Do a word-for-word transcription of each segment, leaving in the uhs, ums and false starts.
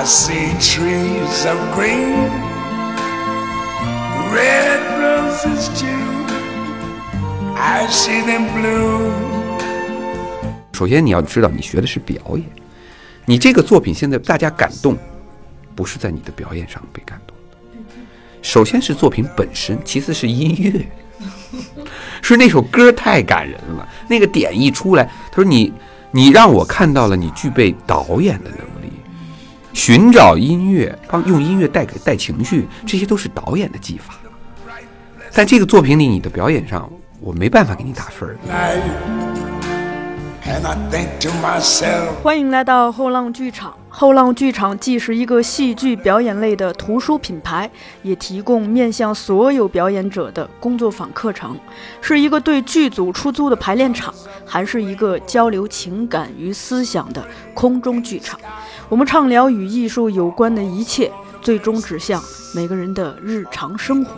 I see trees of green, red roses too, I see them blue。 首先你要知道你学的是表演，你这个作品现在大家感动不是在你的表演上被感动的，首先是作品本身，其次是音乐，是那首歌太感人了，那个点一出来，他说你你让我看到了你具备导演的能力，寻找音乐，帮用音乐带给带情绪，这些都是导演的技法。在这个作品里，你的表演上，我没办法给你打分。欢迎来到后浪剧场。后浪剧场既是一个戏剧表演类的图书品牌，也提供面向所有表演者的工作坊课程，是一个对剧组出租的排练场，还是一个交流情感与思想的空中剧场。我们畅聊与艺术有关的一切，最终指向每个人的日常生活。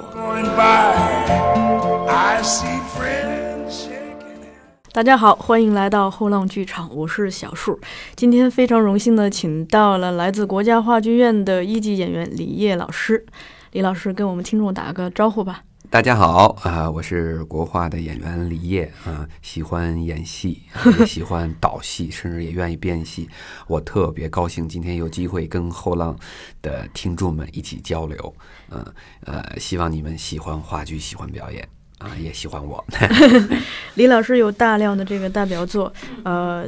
大家好，欢迎来到后浪剧场，我是小树。今天非常荣幸的请到了来自国家话剧院的一级演员李烨老师。李老师跟我们听众打个招呼吧。大家好、呃、我是国话的演员李烨、呃、喜欢演戏，也喜欢导戏，甚至也愿意编戏。我特别高兴今天有机会跟后浪的听众们一起交流、呃呃、希望你们喜欢话剧，喜欢表演啊，也喜欢我。李老师有大量的这个代表作，呃，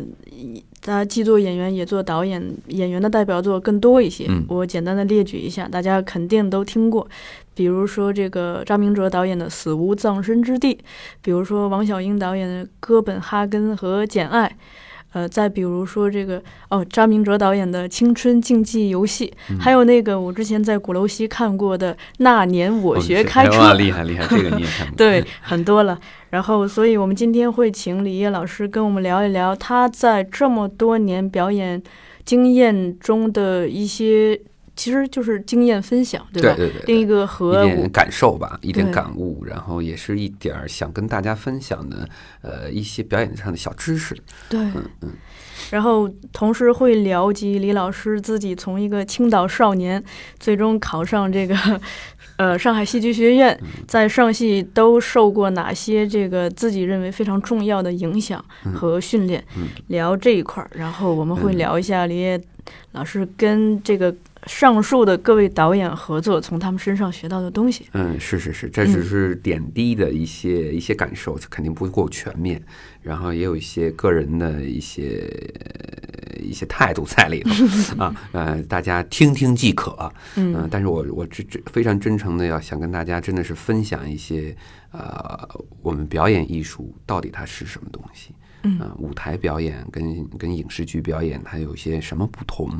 他既做演员也做导演，演员的代表作更多一些。嗯、我简单的列举一下，大家肯定都听过，比如说这个张明哲导演的《死无葬身之地》，比如说王小英导演的《哥本哈根》和《简爱》。呃，再比如说这个哦，张明哲导演的《青春竞技游戏》，嗯、还有那个我之前在鼓楼西看过的《那年我学开车》，哦、厉害厉害，这个你也看过，对，很多了。然后，所以我们今天会请李烨老师跟我们聊一聊他在这么多年表演经验中的一些，其实就是经验分享，对吧？对对对，另一个和一点感受吧，一点感悟，然后也是一点想跟大家分享的，呃，一些表演上的小知识。对，嗯嗯。然后同时会聊及李老师自己从一个青岛少年，最终考上这个呃上海戏剧学院，在上戏都受过哪些这个自己认为非常重要的影响和训练，嗯嗯、聊这一块。然后我们会聊一下李烨老师跟这个上述的各位导演合作，从他们身上学到的东西。嗯，是是是，这只是点滴的一些、嗯、一些感受，肯定不够全面，然后也有一些个人的一些一些态度在里头啊，呃，大家听听即可。嗯、呃，但是我我真非常真诚的要想跟大家真的是分享一些呃，我们表演艺术到底它是什么东西。嗯、呃，舞台表演跟跟影视剧表演它有些什么不同？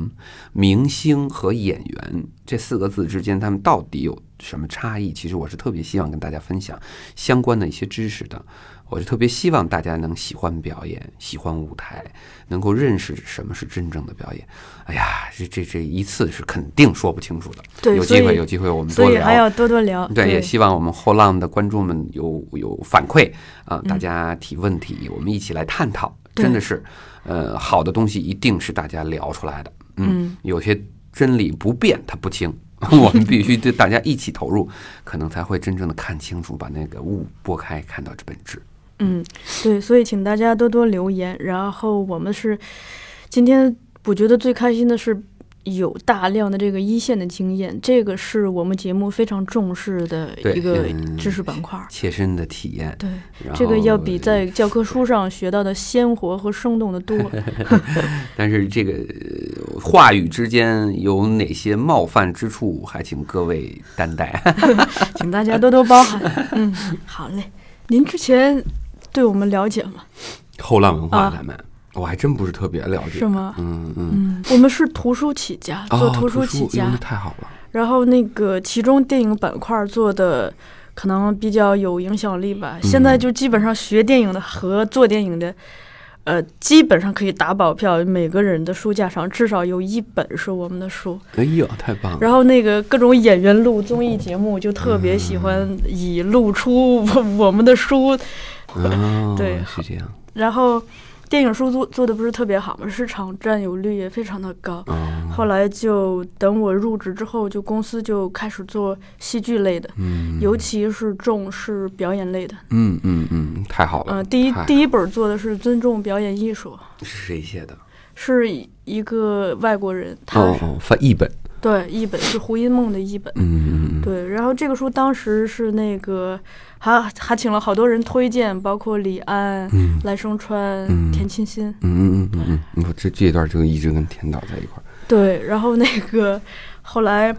明星和演员这四个字之间，他们到底有什么差异？其实我是特别希望跟大家分享相关的一些知识的。我是特别希望大家能喜欢表演，喜欢舞台，能够认识什么是真正的表演。哎呀，这这这一次是肯定说不清楚的。对，有机会有机会我们多聊，所以还要多多聊。对，对，也希望我们后浪的观众们有有反馈啊、呃，大家提问题，嗯、我们一起来探讨。真的是，呃，好的东西一定是大家聊出来的。嗯，嗯，有些真理不变，它不清。我们必须对大家一起投入，可能才会真正的看清楚，把那个雾拨开，看到这本质。嗯，对，所以请大家多多留言。然后我们是今天我觉得最开心的是有大量的这个一线的经验，这个是我们节目非常重视的一个知识板块，嗯、切身的体验。对，这个要比在教科书上学到的鲜活和生动的多。但是这个话语之间有哪些冒犯之处，还请各位担待。请大家多多包涵。嗯，好嘞。您之前对我们了解吗？后浪文化咱们、啊、我还真不是特别了解。是吗？嗯嗯，我们是图书起家，做图书起家、哦、太好了。然后那个其中电影板块做的可能比较有影响力吧、嗯、现在就基本上学电影的和做电影的呃，基本上可以打保票，每个人的书架上至少有一本是我们的书。哎呦，太棒了！然后那个各种演员录综艺节目，就特别喜欢以露出我们的书。嗯、对，是这样。然后电影书做做的不是特别好嘛，市场占有率也非常的高。嗯、后来就等我入职之后，就公司就开始做戏剧类的，嗯、尤其是重视表演类的。嗯嗯嗯，太好了。嗯、呃，第一第一本做的是尊重表演艺术。是谁写的？是一个外国人。他哦哦，翻译本。对，译本是胡因梦的译本。嗯，对。然后这个书当时是那个还还请了好多人推荐，包括李安、嗯、赖声川、嗯、田沁鑫。嗯嗯嗯嗯嗯，我这这一段就一直跟田导在一块儿。对，然后那个后来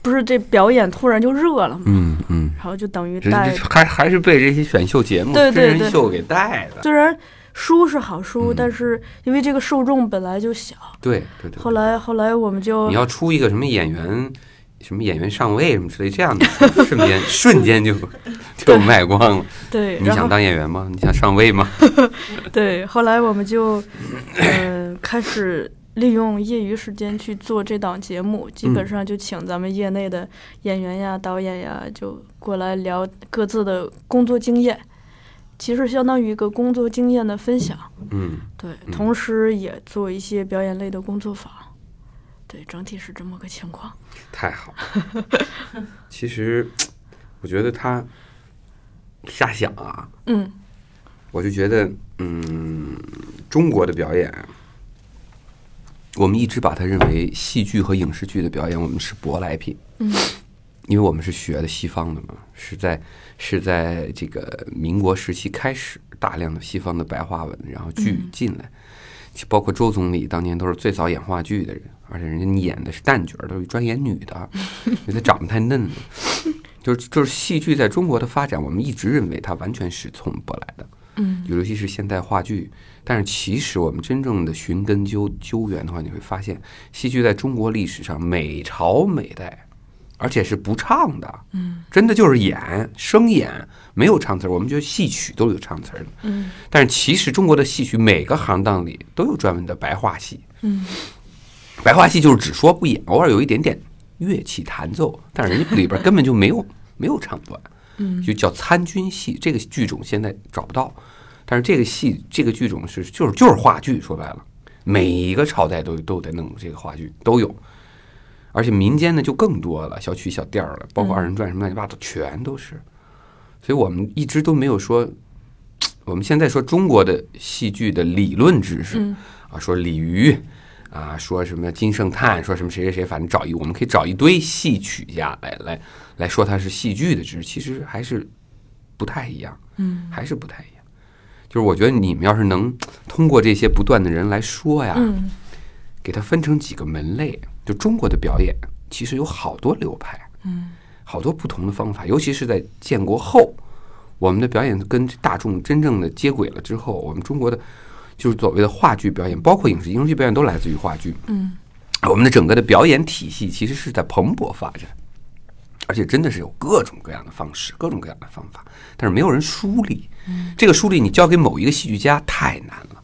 不是这表演突然就热了嘛，嗯嗯，然后就等于带还还是被这些选秀节目、对对对真人秀给带的。虽然书是好书、嗯，但是因为这个受众本来就小，对对对。后来后来我们就你要出一个什么演员，什么演员上位什么之类这样的，瞬间瞬间就就卖光了。对，你想当演员吗？你想上位吗？对，后来我们就嗯、呃、开始利用业余时间去做这档节目，基本上就请咱们业内的演员呀、导演呀，就过来聊各自的工作经验。其实相当于一个工作经验的分享，嗯，对，同时也做一些表演类的工作坊，对，整体是这么个情况。太好了。其实我觉得他瞎想啊，嗯，我就觉得，嗯，中国的表演，我们一直把它认为戏剧和影视剧的表演，我们是舶来品，嗯。因为我们是学的西方的嘛，是在是在这个民国时期开始大量的西方的白话文，然后剧进来，嗯、包括周总理当年都是最早演话剧的人，而且人家演的是旦角，都是专演女的，因为她长得太嫩了。就是就是戏剧在中国的发展，我们一直认为它完全是从舶来的，嗯，尤其是现代话剧。但是其实我们真正的寻根究究源的话，你会发现戏剧在中国历史上每朝每代。而且是不唱的，嗯，真的就是演声演，没有唱词。我们觉得戏曲都有唱词的，嗯，但是其实中国的戏曲每个行当里都有专门的白话戏，嗯，白话戏就是只说不演，偶尔有一点点乐器弹奏，但是人家里边根本就没有没有唱段，嗯，就叫参军戏。这个剧种现在找不到，但是这个戏这个剧种是就是就是话剧，说白了，每一个朝代都都得弄这个话剧都有。而且民间呢就更多了，小曲小调了，包括二人转什么乱七八糟全都是。所以我们一直都没有说，我们现在说中国的戏剧的理论知识、嗯、啊，说李渔啊，说什么金圣叹，说什么谁谁谁，反正找一我们可以找一堆戏曲家来来来说它是戏剧的知识，其实还是不太一样，嗯，还是不太一样。就是我觉得你们要是能通过这些不断的人来说呀，嗯，给它分成几个门类。就中国的表演其实有好多流派，嗯，好多不同的方法，尤其是在建国后，我们的表演跟大众真正的接轨了之后，我们中国的就是所谓的话剧表演，包括影视影视剧表演都来自于话剧，嗯，我们的整个的表演体系其实是在蓬勃发展，而且真的是有各种各样的方式，各种各样的方法，但是没有人梳理，嗯，这个梳理你交给某一个戏剧家太难了，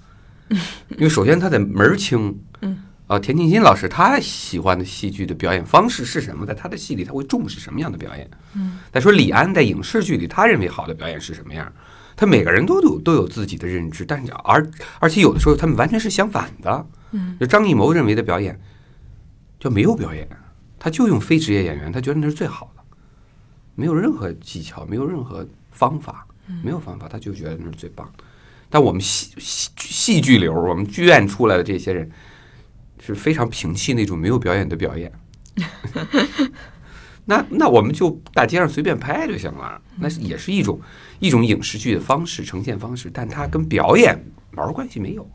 嗯，因为首先他的门儿清，嗯。啊、呃，田沁鑫老师他喜欢的戏剧的表演方式是什么？在他的戏里他会重视什么样的表演？嗯，再说李安在影视剧里他认为好的表演是什么样？他每个人都有都有自己的认知，但是而而且有的时候他们完全是相反的。嗯，就张艺谋认为的表演就没有表演，他就用非职业演员，他觉得那是最好的，没有任何技巧，没有任何方法，没有方法，他就觉得那是最棒的。但我们戏戏戏剧流，我们剧院出来的这些人。是非常平气那种没有表演的表演。那那我们就大街上随便拍就行了，那是也是一种一种影视剧的方式呈现方式，但它跟表演毛关系没有。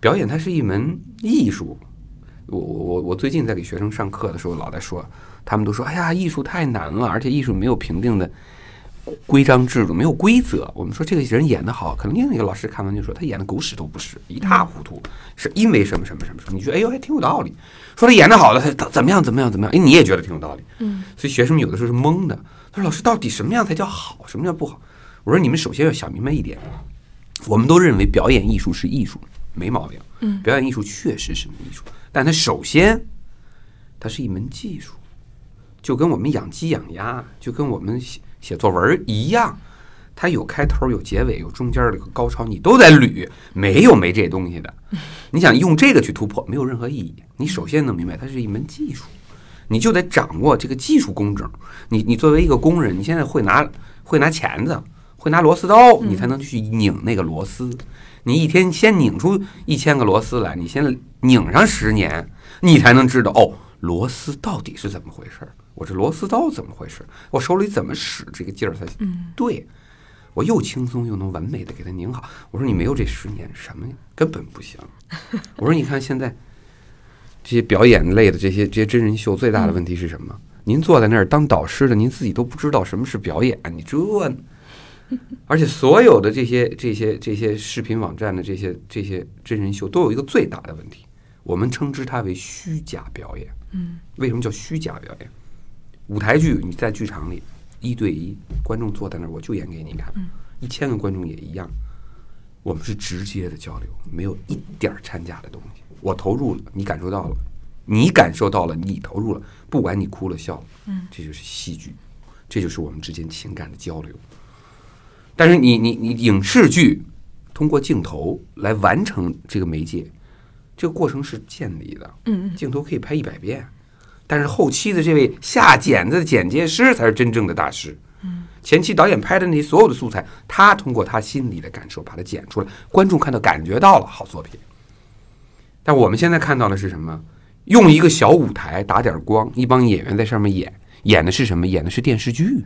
表演它是一门艺术。我我我最近在给学生上课的时候，老在说，他们都说哎呀，艺术太难了，而且艺术没有评定的规章制度，没有规则。我们说这个人演得好，可能另一个老师看完就说他演的狗屎都不是，一塌糊涂，是因为什么什么什么什么？你觉得哎呦还挺有道理，说他演得好了，他怎么样怎么样怎么样？哎，你也觉得挺有道理，嗯。所以学生们有的时候是懵的，他说老师到底什么样才叫好，什么叫不好？我说你们首先要想明白一点，我们都认为表演艺术是艺术，没毛病，嗯，表演艺术确实是艺术，但它首先它是一门技术，就跟我们养鸡养鸭，就跟我们写作文一样，它有开头有结尾有中间的一个高潮，你都在捋，没有没这东西的。你想用这个去突破没有任何意义，你首先能明白它是一门技术，你就得掌握这个技术工整。你你作为一个工人，你现在会拿会拿钳子会拿螺丝刀，你才能去拧那个螺丝、嗯、你一天先拧出一千个螺丝来，你先拧上十年，你才能知道哦螺丝到底是怎么回事，我这螺丝刀怎么回事，我手里怎么使这个劲儿才对，我又轻松又能完美的给它拧好。我说你没有这十年什么根本不行。我说你看现在这些表演类的这些这些真人秀最大的问题是什么？您坐在那儿当导师的，您自己都不知道什么是表演，你这，而且所有的这些这些这些视频网站的这些这些真人秀都有一个最大的问题，我们称之它为虚假表演。嗯，为什么叫虚假表演？舞台剧你在剧场里一对一，观众坐在那儿，我就演给你看，一千个观众也一样。我们是直接的交流，没有一点掺假的东西。我投入了，你感受到了，你感受到了，你投入了，不管你哭了笑了，嗯，这就是戏剧，这就是我们之间情感的交流。但是你你你影视剧通过镜头来完成这个媒介，这个过程是建立的，嗯，镜头可以拍一百遍，但是后期的这位下剪子的剪接师才是真正的大师，嗯，前期导演拍的那些所有的素材，他通过他心里的感受把它剪出来，观众看到感觉到了好作品。但我们现在看到的是什么？用一个小舞台打点光，一帮演员在上面演，演的是什么？演的是电视剧。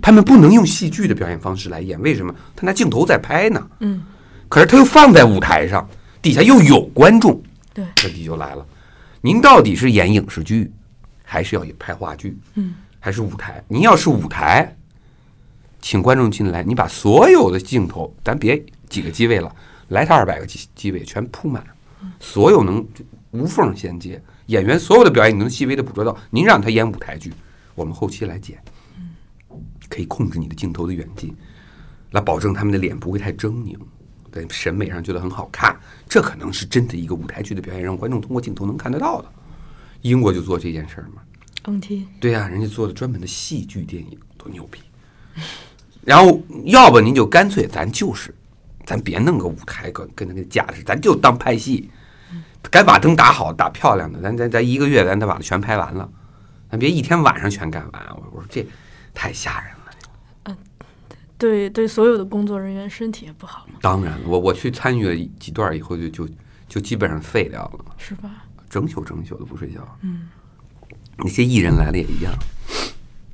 他们不能用戏剧的表演方式来演，为什么？他拿镜头在拍呢，嗯，可是他又放在舞台上，底下又有观众，对，问题就来了，您到底是演影视剧，还是要演拍话剧，嗯，还是舞台？您要是舞台，请观众进来，你把所有的镜头，咱别几个机位了，来他二百个机位全铺满，所有能无缝衔接，演员所有的表演你能细微的捕捉到，您让他演舞台剧，我们后期来剪。可以控制你的镜头的远近，来保证他们的脸不会太狰狞，在审美上觉得很好看，这可能是真的一个舞台剧的表演，让观众通过镜头能看得到的。英国就做这件事儿嘛，嗯，对啊，人家做的专门的戏剧电影，多牛逼。然后要不您就干脆咱就是咱别弄个舞台跟跟那个架势，咱就当拍戏，该把灯打好打漂亮的，咱咱咱一个月咱得把它全拍完了，咱别一天晚上全干完。我我说这太吓人了。对对，所有的工作人员身体也不好吗？当然了，我我去参与了几段以后就，就就就基本上废掉了，是吧？整宿整宿的不睡觉。嗯，那些艺人来了也一样，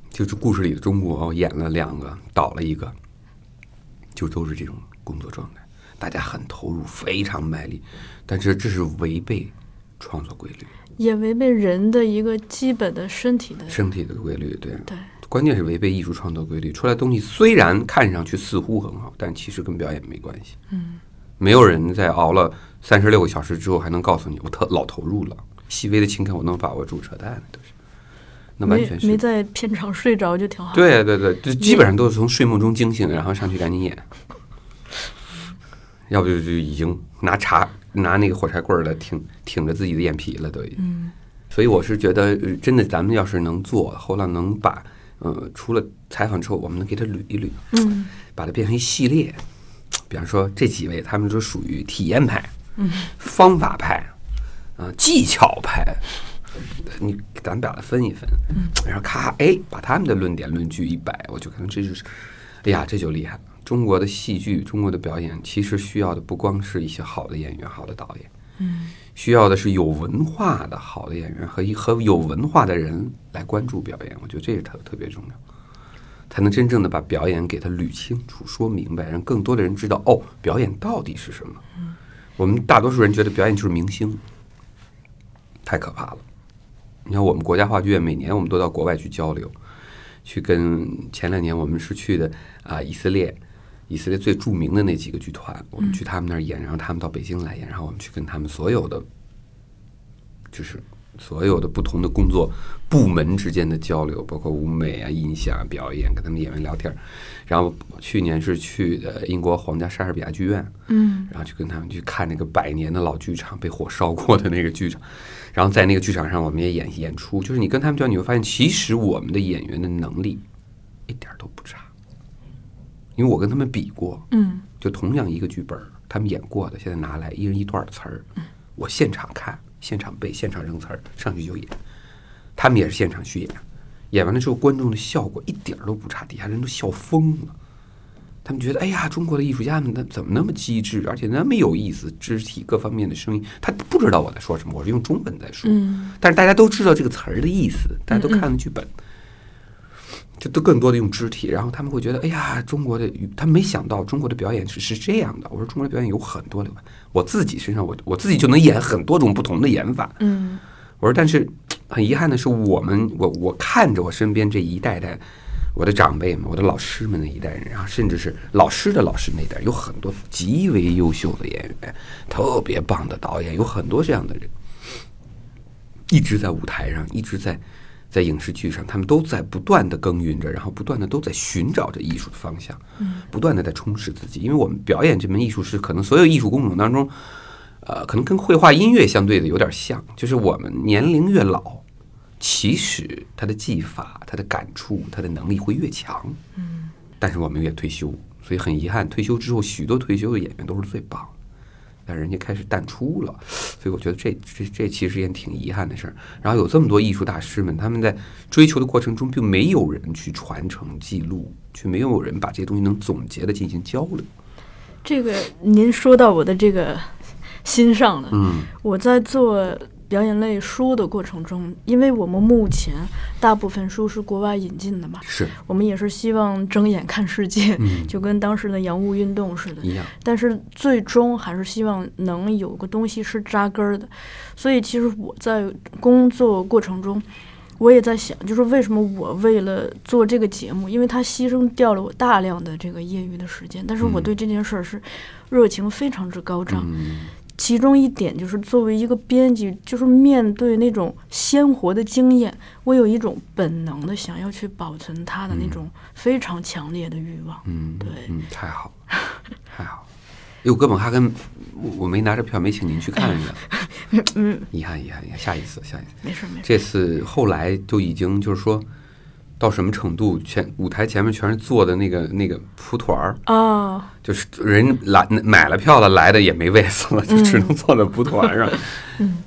就是故事里的中国，我演了两个，倒了一个，就都是这种工作状态，大家很投入，非常卖力，但是这是违背创作规律，也违背人的一个基本的身体的身体的规律，对对。关键是违背艺术创作规律，出来东西虽然看上去似乎很好，但其实跟表演没关系。嗯，没有人在熬了三十六个小时之后还能告诉你我特老投入了，细微的情感我能把握住，扯淡，都是那完全是 没, 没在片场睡着就挺好。对对对，就基本上都是从睡梦中惊醒，然后上去赶紧演，要不就就已经拿茶拿那个火柴棍了，挺挺着自己的眼皮了都已经。嗯，所以我是觉得真的，咱们要是能做，后来能把。呃，除了采访之后，我们能给他捋一捋，嗯，把它变成一系列。比方说，这几位他们就属于体验派，嗯，方法派，啊、呃，技巧派，你咱们把它分一分，嗯，然后咔，哎，把他们的论点论据一摆，我就可能这就是，哎呀，这就厉害了。中国的戏剧，中国的表演，其实需要的不光是一些好的演员、好的导演，嗯，需要的是有文化的好的演员和和有文化的人来关注表演，我觉得这是特特别重要，才能真正的把表演给它捋清楚、说明白，让更多的人知道哦，表演到底是什么。嗯、我们大多数人觉得表演就是明星，太可怕了。你看，我们国家话剧院每年我们都到国外去交流，去跟前两年我们是去的啊、呃、以色列。以色列最著名的那几个剧团，我们去他们那儿演，然后他们到北京来演，然后我们去跟他们所有的，就是所有的不同的工作部门之间的交流，包括舞美啊、音响、啊、表演，跟他们演员聊天。然后去年是去的英国皇家莎士比亚剧院，嗯，然后去跟他们去看那个百年的老剧场被火烧过的那个剧场，然后在那个剧场上我们也演演出。就是你跟他们交流，你会发现，其实我们的演员的能力一点都不差。因为我跟他们比过，嗯，就同样一个剧本他们演过的，现在拿来一人一段的词儿，嗯，我现场看现场背现场扔词儿上去就演，他们也是现场去演，演完了之后观众的效果一点都不差，底下人都笑疯了，他们觉得哎呀中国的艺术家们怎么那么机智，而且那么有意思，肢体各方面的声音，他不知道我在说什么，我是用中文在说，嗯，但是大家都知道这个词儿的意思，大家都看了剧本，嗯嗯，就都更多的用肢体，然后他们会觉得哎呀中国的，他没想到中国的表演是是这样的，我说中国的表演有很多的，我自己身上我我自己就能演很多种不同的演法，嗯，我说但是很遗憾的是我们我我看着我身边这一代代我的长辈们，我的老师们那一代人，然后甚至是老师的老师那一代人，有很多极为优秀的演员，特别棒的导演，有很多这样的人一直在舞台上，一直在在影视剧上，他们都在不断的耕耘着，然后不断的都在寻找着艺术的方向，嗯，不断的在充实自己。因为我们表演这门艺术是可能所有艺术工种当中，呃，可能跟绘画、音乐相对的有点像，就是我们年龄越老，其实他的技法、他的感触、他的能力会越强，嗯，但是我们越退休，所以很遗憾，退休之后许多退休的演员都是最棒。但人家开始淡出了，所以我觉得这这这其实也挺遗憾的事儿。然后有这么多艺术大师们，他们在追求的过程中，并没有人去传承记录，却没有人把这些东西能总结的进行交流。这个您说到我的这个心上了，嗯，我在做表演类书的过程中，因为我们目前大部分书是国外引进的嘛，是我们也是希望睁眼看世界，嗯，就跟当时的洋务运动似的一样，但是最终还是希望能有个东西是扎根的。所以其实我在工作过程中我也在想，就是为什么我为了做这个节目，因为它牺牲掉了我大量的这个业余的时间，但是我对这件事是热情非常之高涨，嗯，其中一点就是作为一个编辑，就是面对那种鲜活的经验，我有一种本能的想要去保存它的那种非常强烈的欲望，嗯，对，嗯，太好了太好了。因为哥本哈根我没拿着票，没请您去看着，哎，嗯，遗憾遗憾遗憾，下一次下一次没事没事。这次后来就已经就是说到什么程度，前舞台前面全是坐的那个那个蒲团儿啊，oh. 就是人来买了票了，来的也没位子了，嗯，就只能坐在蒲团上。嗯，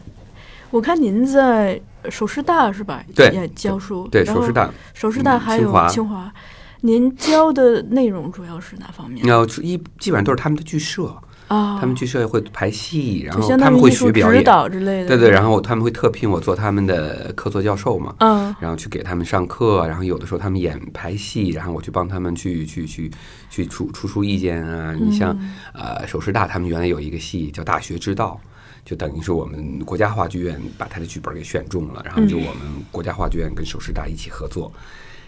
我看您在首师大是吧？对，也教书。对，首师大，首师大还有清华。嗯，清华，您教的内容主要是哪方面？要一基本上都是他们的剧社。Oh, 他们剧社会排戏，然后他们会学表演指导之类的，对对，然后他们会特聘我做他们的客座教授嘛，嗯，然后去给他们上课，然后有的时候他们演排戏，然后我去帮他们去去去去出出出意见啊。你像，嗯，呃首师大他们原来有一个戏叫《大学之道》，就等于是我们国家话剧院把他的剧本给选中了，然后就我们国家话剧院跟首师大一起合作，嗯，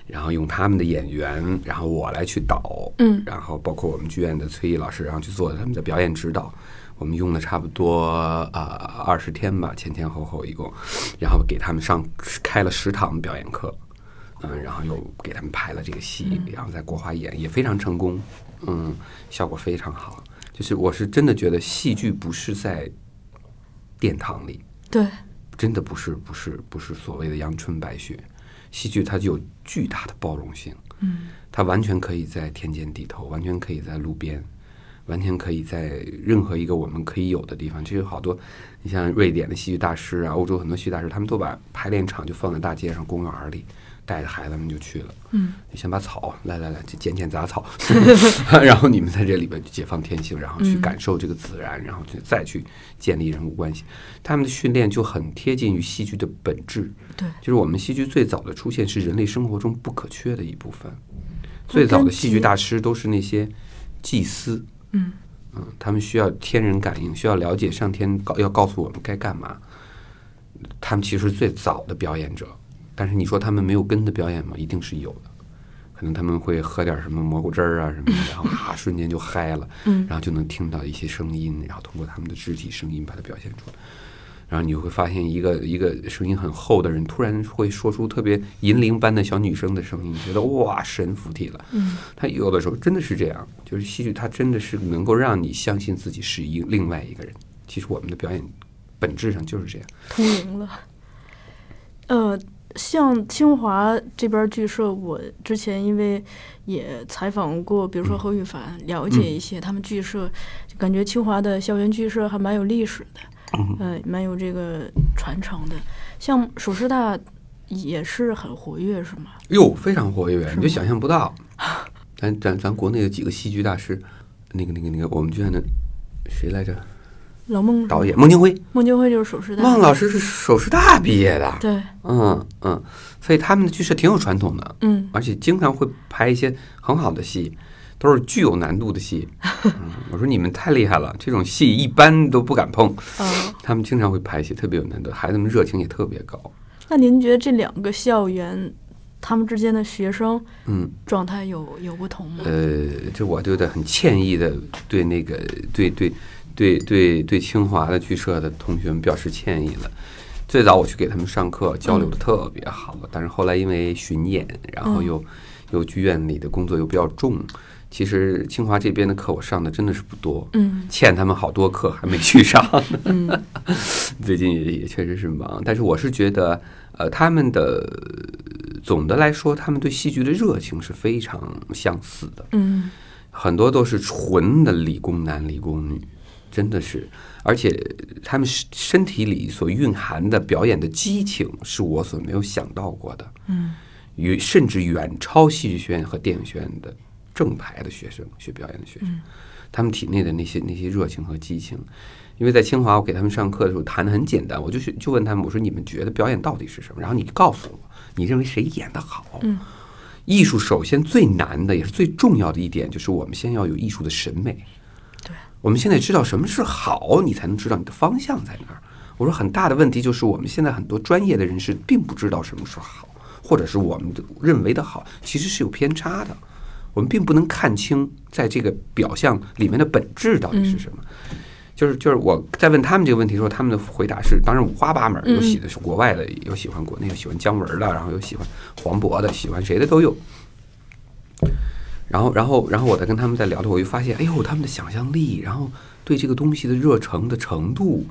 然后用他们的演员，然后我来去导，嗯，然后包括我们剧院的崔毅老师，然后去做他们的表演指导。我们用了差不多啊二十天吧，前前后后一共，然后给他们上开了十堂表演课，嗯，然后又给他们排了这个戏，然后在国华演也非常成功，嗯，效果非常好。就是我是真的觉得戏剧不是在殿堂里，对，真的不是不是不是所谓的阳春白雪。戏剧它就有巨大的包容性，嗯，它完全可以在田间地头，完全可以在路边，完全可以在任何一个我们可以有的地方。这有好多，你像瑞典的戏剧大师啊，欧洲很多戏剧大师，他们都把排练场就放在大街上、公园里，带着孩子们就去了。嗯，你先把草来来来捡捡杂草，然后你们在这里边解放天性，然后去感受这个自然，然后去再去建立人物关系。他们的训练就很贴近于戏剧的本质。对，就是我们戏剧最早的出现是人类生活中不可缺的一部分。最早的戏剧大师都是那些祭司，嗯嗯，他们需要天人感应，需要了解上天要告诉我们该干嘛。他们其实最早的表演者。但是你说他们没有根的表演吗？一定是有的。可能他们会喝点什么蘑菇汁儿啊什么的，然后啊瞬间就嗨了，然后就能听到一些声音，然后通过他们的肢体声音把它表现出来。然后你会发现一个一个声音很厚的人突然会说出特别银铃般的小女生的声音，你觉得哇神附体了。嗯，他有的时候真的是这样，就是戏剧它真的是能够让你相信自己是一另外一个人。其实我们的表演本质上就是这样，通灵了。呃像清华这边剧社，我之前因为也采访过，比如说何玉凡，嗯、了解一些他们剧社，就感觉清华的校园剧社还蛮有历史的，嗯、呃，蛮有这个传承的。像首师大也是很活跃，是吗？哟，非常活跃，你就想象不到。咱咱咱国内有几个戏剧大师，那个那个那个，我们剧院的谁来着？老孟导演孟京辉，孟京辉就是首师大，孟老师是首师大毕业的，对，嗯嗯，所以他们的剧社挺有传统的，嗯，而且经常会拍一些很好的戏，都是具有难度的戏。嗯、我说你们太厉害了，这种戏一般都不敢碰，他们经常会拍戏特别有难度，孩子们热情也特别高。那您觉得这两个校园，他们之间的学生，嗯，状态有有不同吗？呃，这我觉得很歉意的对那个对对。对对对，清华的剧社的同学们表示歉意了。最早我去给他们上课，交流的特别好，但是后来因为巡演，然后又又剧院里的工作又比较重，其实清华这边的课我上的真的是不多，嗯，欠他们好多课还没去上。嗯，最近也也确实是忙，但是我是觉得，呃，他们的总的来说，他们对戏剧的热情是非常相似的，嗯，很多都是纯的理工男、理工女。真的是，而且他们身体里所蕴含的表演的激情是我所没有想到过的，嗯，甚至远超戏剧学院和电影学院的正牌的学生，学表演的学生，嗯、他们体内的那些那些热情和激情。因为在清华我给他们上课的时候谈的很简单，我就就问他们，我说你们觉得表演到底是什么，然后你告诉我你认为谁演得好。嗯，艺术首先最难的也是最重要的一点就是我们先要有艺术的审美，我们现在知道什么是好，你才能知道你的方向在哪儿。我说很大的问题就是我们现在很多专业的人士并不知道什么是好，或者是我们认为的好其实是有偏差的，我们并不能看清在这个表象里面的本质到底是什么。嗯、就是就是我在问他们这个问题的时候，他们的回答是当然五花八门，有喜的是国外的，有喜欢国内，有喜欢姜文的，然后有喜欢黄渤的，喜欢谁的都有。然后，然后，然后我在跟他们在聊的，我就发现，哎呦，他们的想象力，然后对这个东西的热诚的程度，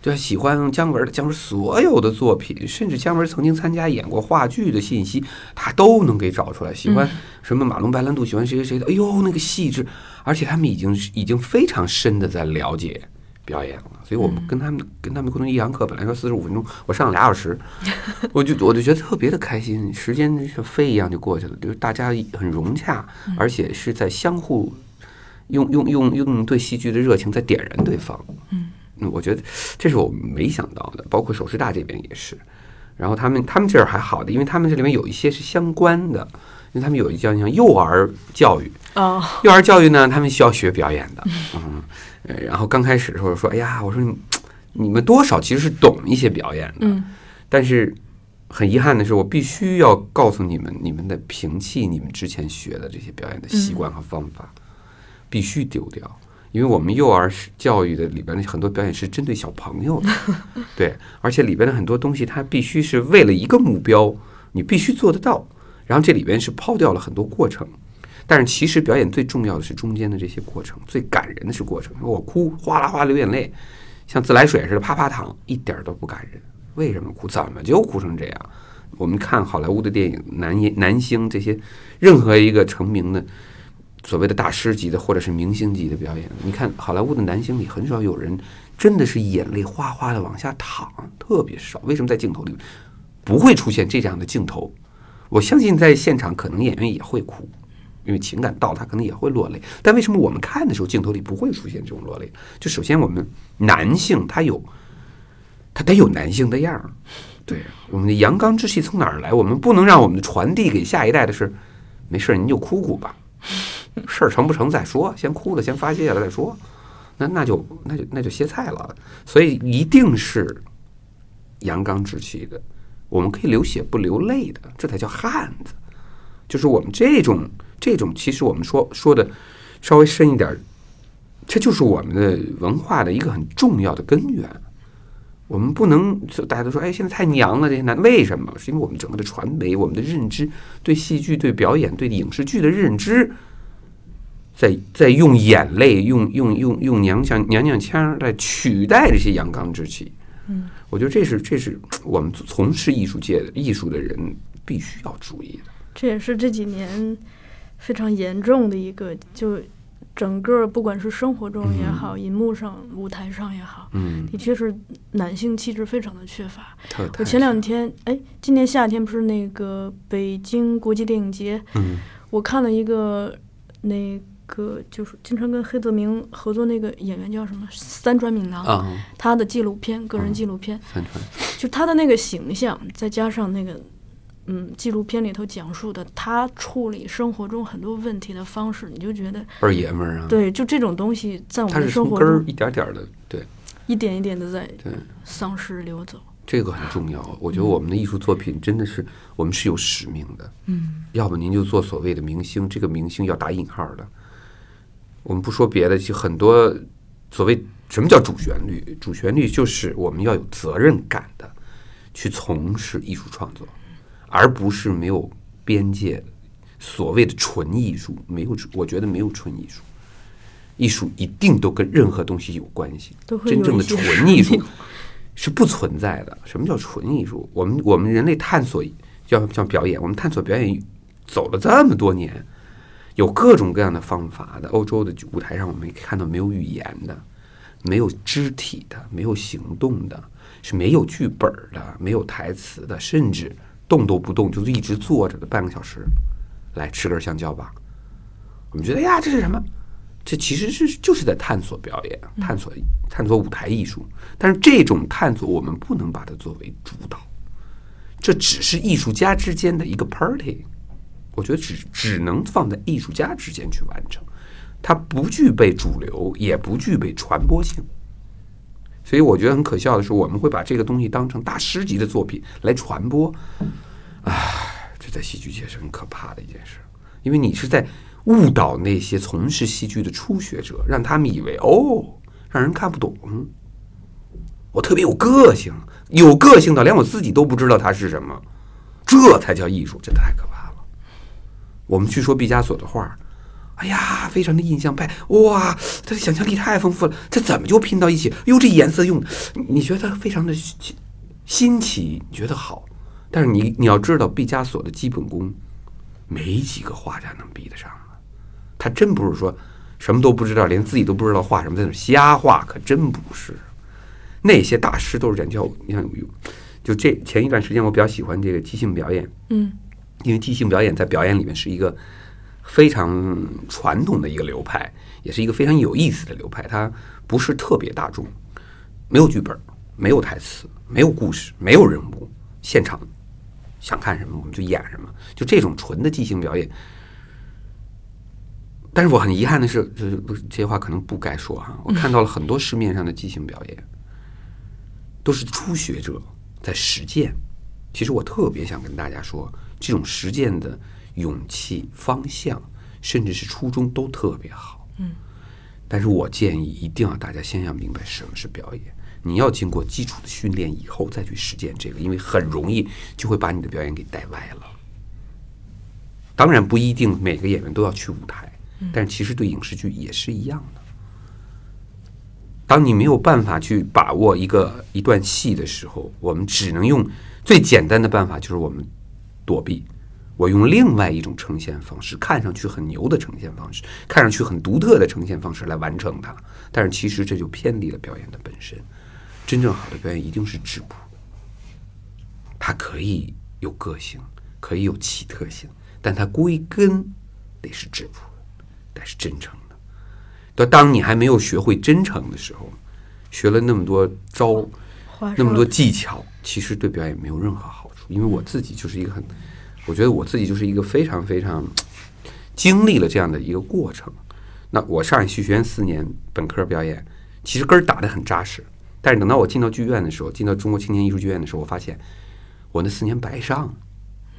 对，喜欢姜文的姜文所有的作品，甚至姜文曾经参加演过话剧的信息，他都能给找出来。喜欢什么马龙白兰度，喜欢谁谁谁的，哎呦，那个细致，而且他们已经已经非常深的在了解表演了。所以我们跟他们跟他们共同一堂课，本来说四十五分钟，我上了俩小时，我就我就觉得特别的开心，时间像飞一样就过去了，就是大家很融洽，而且是在相互用用用用对戏剧的热情在点燃对方。嗯，我觉得这是我没想到的，包括首师大这边也是。然后他们他们这儿还好的，因为他们这里面有一些是相关的，因为他们有一叫像幼儿教育啊， oh. 幼儿教育呢，他们需要学表演的，嗯。然后刚开始的时候说，哎呀，我说 你, 你们多少其实是懂一些表演的，嗯、但是很遗憾的是，我必须要告诉你们，你们的摒弃你们之前学的这些表演的习惯和方法，嗯、必须丢掉，因为我们幼儿教育的里边的很多表演是针对小朋友的，对，而且里边的很多东西它必须是为了一个目标，你必须做得到，然后这里边是抛掉了很多过程。但是其实表演最重要的是中间的这些过程，最感人的是过程。我哭，哗啦哗流眼泪，像自来水似的啪啪淌，一点都不感人。为什么哭？怎么就哭成这样？我们看好莱坞的电影，男男星这些，任何一个成名的所谓的大师级的或者是明星级的表演，你看好莱坞的男星里很少有人真的是眼泪哗哗的往下淌，特别少。为什么在镜头里不会出现这样的镜头？我相信在现场可能演员也会哭。因为情感到他可能也会落泪，但为什么我们看的时候镜头里不会出现这种落泪？就首先我们男性他有，他得有男性的样儿，对，我们的阳刚之气从哪儿来？我们不能让我们传递给下一代的是，没事您就哭哭吧，事儿成不成再说，先哭了先发泄了再说，那那就那就那就歇菜了。所以一定是阳刚之气的，我们可以流血不流泪的，这才叫汉子。就是我们这种。这种其实我们说说的稍微深一点，这就是我们的文化的一个很重要的根源。我们不能大家都说，哎，现在太娘了这些男，为什么？是因为我们整个的传媒、我们的认知、对戏剧、对表演、对影视剧的认知，在在用眼泪、用用用用娘腔娘娘腔来取代这些阳刚之气。嗯，我觉得这是这是我们从事艺术界的艺术的人必须要注意的。这也是这几年非常严重的一个，就整个不管是生活中也好，荧幕上、舞台上也好，嗯，的确是男性气质非常的缺乏。我前两天，哎，今年夏天不是那个北京国际电影节，嗯，我看了一个那个就是经常跟黑泽明合作那个演员叫什么三川敏郎，啊，他的纪录片，个人纪录片，三川，就他的那个形象，再加上那个。嗯，纪录片里头讲述的他处理生活中很多问题的方式，你就觉得二爷们儿啊，对，就这种东西在我们的生活中，他是从根儿一点点的，对，一点一点的在丧失流走。这个很重要，我觉得我们的艺术作品真的是，嗯，我们是有使命的。嗯，要不您就做所谓的明星，这个明星要打引号的。我们不说别的，就很多所谓什么叫主旋律？主旋律就是我们要有责任感的去从事艺术创作。而不是没有边界，所谓的纯艺术，没有，我觉得没有纯艺术，艺术一定都跟任何东西有关系。真正的纯艺术是不存在的。什么叫纯艺术？我们我们人类探索，要像表演，我们探索表演走了这么多年，有各种各样的方法的。欧洲的舞台上，我们看到没有语言的，没有肢体的，没有行动的，是没有剧本的，没有台词的，甚至。动都不动，就是一直坐着的半个小时，来吃根香蕉吧。我们觉得呀，这是什么？这其实是就是在探索表演，探索探索舞台艺术。但是这种探索，我们不能把它作为主导，这只是艺术家之间的一个 party。我觉得只只能放在艺术家之间去完成，它不具备主流，也不具备传播性。所以我觉得很可笑的是，我们会把这个东西当成大师级的作品来传播，啊，这在戏剧界是很可怕的一件事，因为你是在误导那些从事戏剧的初学者，让他们以为哦，让人看不懂，我特别有个性，有个性到连我自己都不知道它是什么，这才叫艺术，真的太可怕了。我们去说毕加索的画。哎呀，非常的印象派，哇，他的想象力太丰富了，这怎么就拼到一起？哟，这颜色用的，你觉得非常的新奇，你觉得好，但是你你要知道，毕加索的基本功，没几个画家能比得上的。他真不是说什么都不知道，连自己都不知道画什么，在那瞎画，可真不是。那些大师都是这样教。你看，就这前一段时间，我比较喜欢这个即兴表演，嗯，因为即兴表演在表演里面是一个。非常传统的一个流派，也是一个非常有意思的流派，它不是特别大众，没有剧本，没有台词，没有故事，没有人物，现场想看什么我们就演什么，就这种纯的即兴表演。但是我很遗憾的是，就是这些话可能不该说哈，我看到了很多市面上的即兴表演，都是初学者在实践。其实我特别想跟大家说，这种实践的勇气、方向，甚至是初衷都特别好。嗯，但是我建议一定要大家先要明白什么是表演。你要经过基础的训练以后再去实践这个，因为很容易就会把你的表演给带歪了。当然不一定每个演员都要去舞台，但是其实对影视剧也是一样的。当你没有办法去把握一个一段戏的时候，我们只能用最简单的办法，就是我们躲避。我用另外一种呈现方式，看上去很牛的呈现方式，看上去很独特的呈现方式来完成它，但是其实这就偏离了表演的本身。真正好的表演一定是质朴，它可以有个性，可以有奇特性，但它归根得是质朴，得是真诚的。但当你还没有学会真诚的时候，学了那么多招，那么多技巧，其实对表演没有任何好处。因为我自己就是一个很我觉得我自己就是一个非常非常经历了这样的一个过程。那我上海戏剧学院四年本科表演，其实根儿打得很扎实，但是等到我进到剧院的时候，进到中国青年艺术剧院的时候，我发现我那四年白上。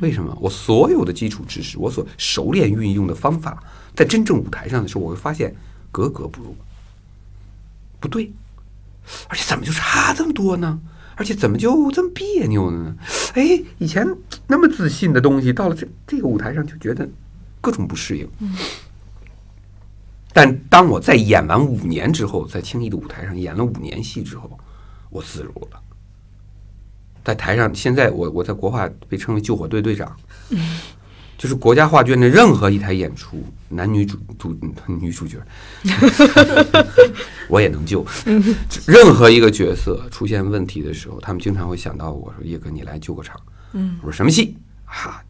为什么？我所有的基础知识，我所熟练运用的方法，在真正舞台上的时候，我会发现格格不入，不对，而且怎么就差这么多呢？而且怎么就这么别扭呢？哎，以前那么自信的东西，到了这这个舞台上就觉得各种不适应。嗯。但当我在演完五年之后，在青艺的舞台上演了五年戏之后，我自如了，在台上，现在我我在国画被称为救火队队长，嗯，就是国家画卷的任何一台演出，男女主主女主角，我也能救。任何一个角色出现问题的时候，他们经常会想到我说：“叶哥，你来救个场。”嗯，我说什么戏？哈，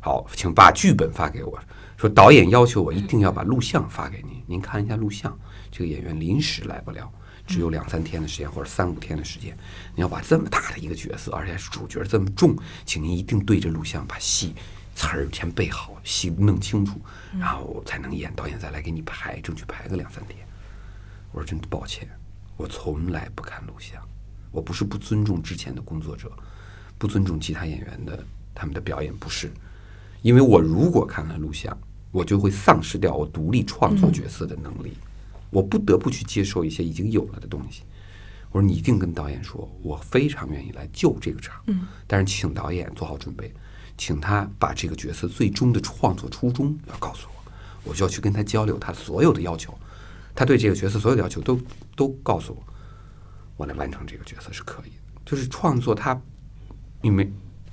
好，请把剧本发给我。说导演要求我一定要把录像发给您，您看一下录像。这个演员临时来不了，只有两三天的时间或者三五天的时间。你要把这么大的一个角色，而且是主角这么重，请您一定对着录像把戏。词儿先背好，戏弄清楚，然后才能演。导演再来给你排，争取排个两三天。我说真抱歉，我从来不看录像。我不是不尊重之前的工作者，不尊重其他演员的他们的表演，不是。因为我如果看了录像，我就会丧失掉我独立创作角色的能力。嗯、我不得不去接受一些已经有了的东西。我说你一定跟导演说，我非常愿意来救这个场，嗯、但是请导演做好准备。请他把这个角色最终的创作初衷要告诉我，我就要去跟他交流他所有的要求，他对这个角色所有的要求都都告诉我，我来完成这个角色是可以的。就是创作它，你没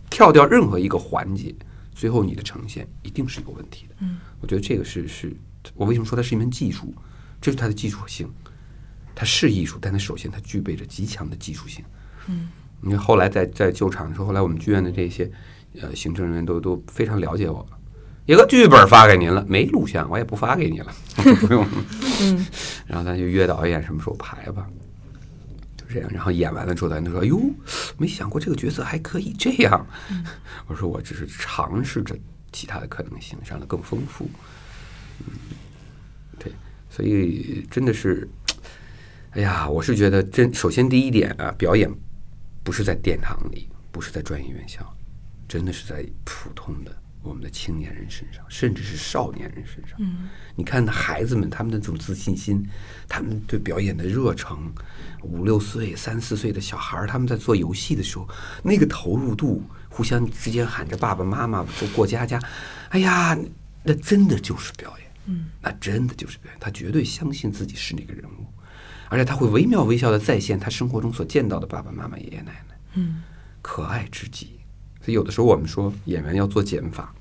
跳掉任何一个环节，最后你的呈现一定是有问题的。嗯，我觉得这个是是我为什么说它是一门技术，这是它的技术性，它是艺术，但它首先它具备着极强的技术性。嗯，因为后来在在救场的时候，后来我们剧院的这些。呃，行政人员都都非常了解我了。一个剧本发给您了，没录像我也不发给你了，不用。嗯，然后咱就约导演什么时候排吧，就这样。然后演完了之后，导演就说：“哎呦，没想过这个角色还可以这样。”我说：“我只是尝试着其他的可能性，让它更丰富。”嗯，对，所以真的是，哎呀，我是觉得真，首先第一点啊，表演不是在殿堂里，不是在专业院校。真的是在普通的我们的青年人身上，甚至是少年人身上。嗯，你看孩子们他们的这种自信心，他们对表演的热诚，五六岁、三四岁的小孩，他们在做游戏的时候，那个投入度，互相之间喊着爸爸妈妈过过家家，哎呀，那真的就是表演。嗯，那真的就是表演，他绝对相信自己是那个人物，而且他会惟妙惟肖的再现他生活中所见到的爸爸妈妈、爷爷奶奶。嗯，可爱至极。所以有的时候我们说演员要做减法，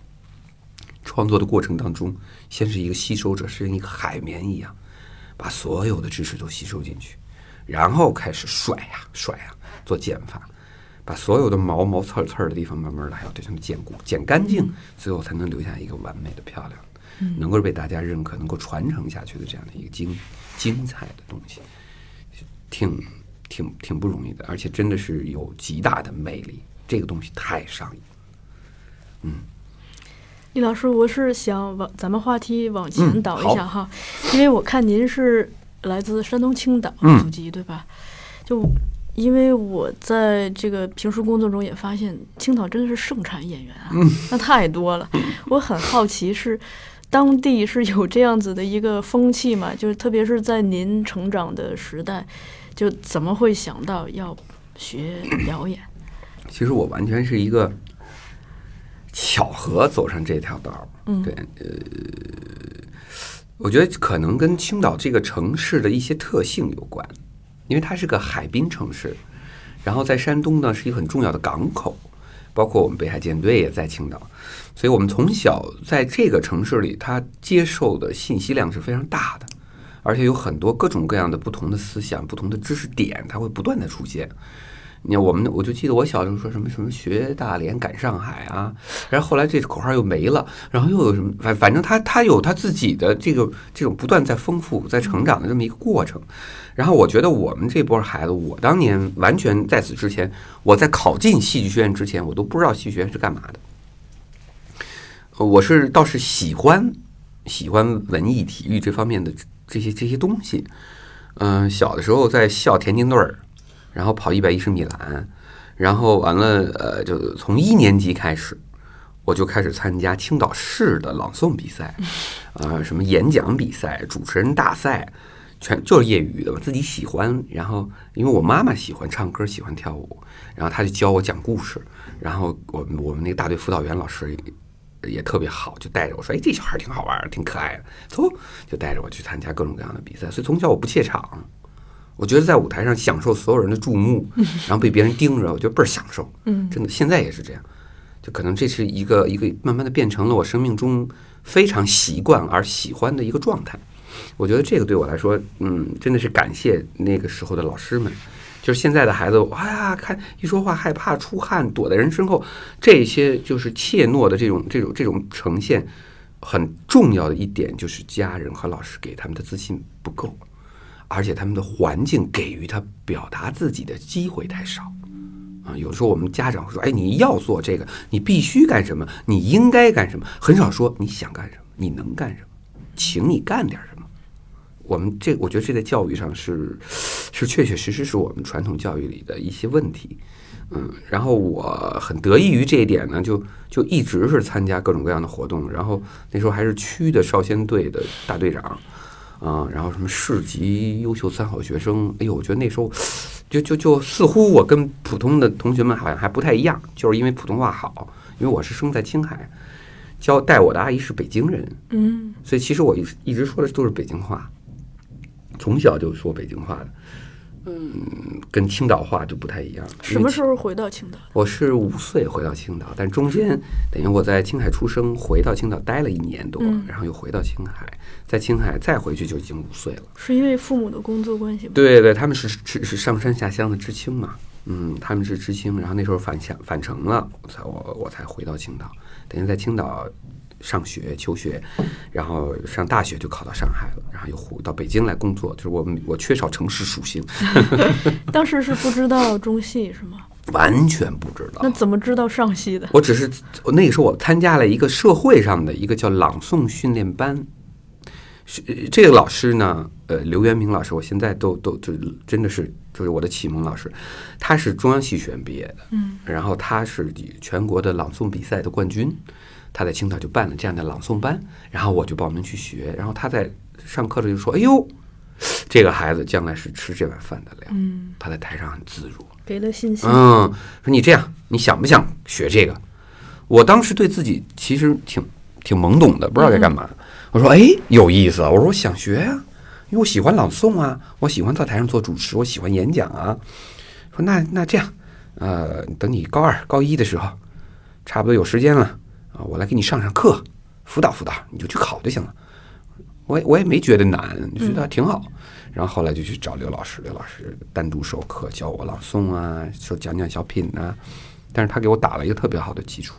创作的过程当中，先是一个吸收者，是一个海绵一样，把所有的知识都吸收进去，然后开始甩呀、啊、甩呀、啊，做减法，把所有的毛毛刺刺的地方慢慢的还要对他们剪骨剪干净，最后才能留下一个完美的、漂亮的，能够被大家认可、能够传承下去的这样的一个精精彩的东西，挺挺挺不容易的，而且真的是有极大的魅力。这个东西太上瘾了，嗯。李老师，我是想往咱们话题往前倒一下哈，嗯、因为我看您是来自山东青岛祖籍、嗯、对吧？就因为我在这个平时工作中也发现，青岛真的是盛产演员啊，嗯、那太多了。我很好奇是。当地是有这样子的一个风气嘛？就是特别是在您成长的时代，就怎么会想到要学表演？其实我完全是一个巧合走上这条道。嗯，对，呃，我觉得可能跟青岛这个城市的一些特性有关，因为它是个海滨城市，然后在山东呢是一个很重要的港口。包括我们北海舰队也在青岛，所以我们从小在这个城市里，它接受的信息量是非常大的，而且有很多各种各样的不同的思想、不同的知识点，它会不断的出现。你看，我们我就记得我小时候说什么什么学大连赶上海啊，然后后来这口号又没了，然后又有什么反反正它它有它自己的这个这种不断在丰富、在成长的这么一个过程。然后我觉得我们这波孩子，我当年完全在此之前，我在考进戏剧学院之前，我都不知道戏剧学院是干嘛的。我是倒是喜欢喜欢文艺、体育这方面的这些这些东西。嗯、呃，小的时候在校田径队儿。然后跑一百一十米栏，然后完了，呃，就从一年级开始，我就开始参加青岛市的朗诵比赛，呃，什么演讲比赛、主持人大赛，全就是业余的，我自己喜欢。然后因为我妈妈喜欢唱歌，喜欢跳舞，然后她就教我讲故事。然后我我们那个大队辅导员老师也，也特别好，就带着我说：“哎，这小孩挺好玩，挺可爱的。”走，就带着我去参加各种各样的比赛。所以从小我不怯场。我觉得在舞台上享受所有人的注目，然后被别人盯着，我觉得倍儿享受。嗯，真的，现在也是这样。就可能这是一个一个慢慢的变成了我生命中非常习惯而喜欢的一个状态。我觉得这个对我来说，嗯，真的是感谢那个时候的老师们。就是现在的孩子，哇呀，看一说话害怕、出汗、躲在人身后，这些就是怯懦的这种、这种、这种呈现。很重要的一点就是家人和老师给他们的自信不够，而且他们的环境给予他表达自己的机会太少。啊，有时候我们家长会说：“哎，你要做这个，你必须干什么，你应该干什么。”很少说你想干什么，你能干什么，请你干点什么。我们这，我觉得这在教育上是，是确确实实是我们传统教育里的一些问题。嗯，然后我很得益于这一点呢，就就一直是参加各种各样的活动。然后那时候还是区的少先队的大队长，啊、嗯，然后什么市级优秀三好学生。哎呦，我觉得那时候就就就似乎我跟普通的同学们好像还不太一样，就是因为普通话好，因为我是生在青海，教带我的阿姨是北京人，嗯，所以其实我一一直说的都是北京话。从小就说北京话的，嗯，跟青岛话就不太一样。什么时候回到青岛？我是五岁回到青岛，但中间等于我在青海出生，回到青岛待了一年多，嗯、然后又回到青海，在青海再回去就已经五岁了。是因为父母的工作关系吗？对对，他们是是是上山下乡的知青嘛，嗯，他们是知青，然后那时候返乡返城了，我才我我才回到青岛，等于在青岛。上学求学，然后上大学就考到上海了，然后又到北京来工作。就是我我缺少城市属性。当时是不知道中戏是吗？完全不知道。那怎么知道上戏的？我只是那个时候我参加了一个社会上的一个叫朗诵训练班，这个老师呢，呃，刘元明老师，我现在都都就真的是就是我的启蒙老师，他是中央戏剧学院毕业的，嗯，然后他是全国的朗诵比赛的冠军。他在青岛就办了这样的朗诵班，然后我就报名去学，然后他在上课的时候就说：“哎呦，这个孩子将来是吃这碗饭的料。”嗯，他在台上很自如，给了信心。嗯，说你这样，你想不想学这个？我当时对自己其实挺挺懵懂的，不知道该干嘛。嗯、我说：“哎，有意思啊！”我说：“我想学呀、啊，因为我喜欢朗诵啊，我喜欢在台上做主持，我喜欢演讲啊。”说：“那那这样，呃，等你高二、高一的时候，差不多有时间了。”啊，我来给你上上课，辅导辅导，你就去考就行了。我我也没觉得难，就觉得挺好。嗯、然后后来就去找刘老师，刘老师单独授课教我朗诵啊，说讲讲小品啊。但是他给我打了一个特别好的基础，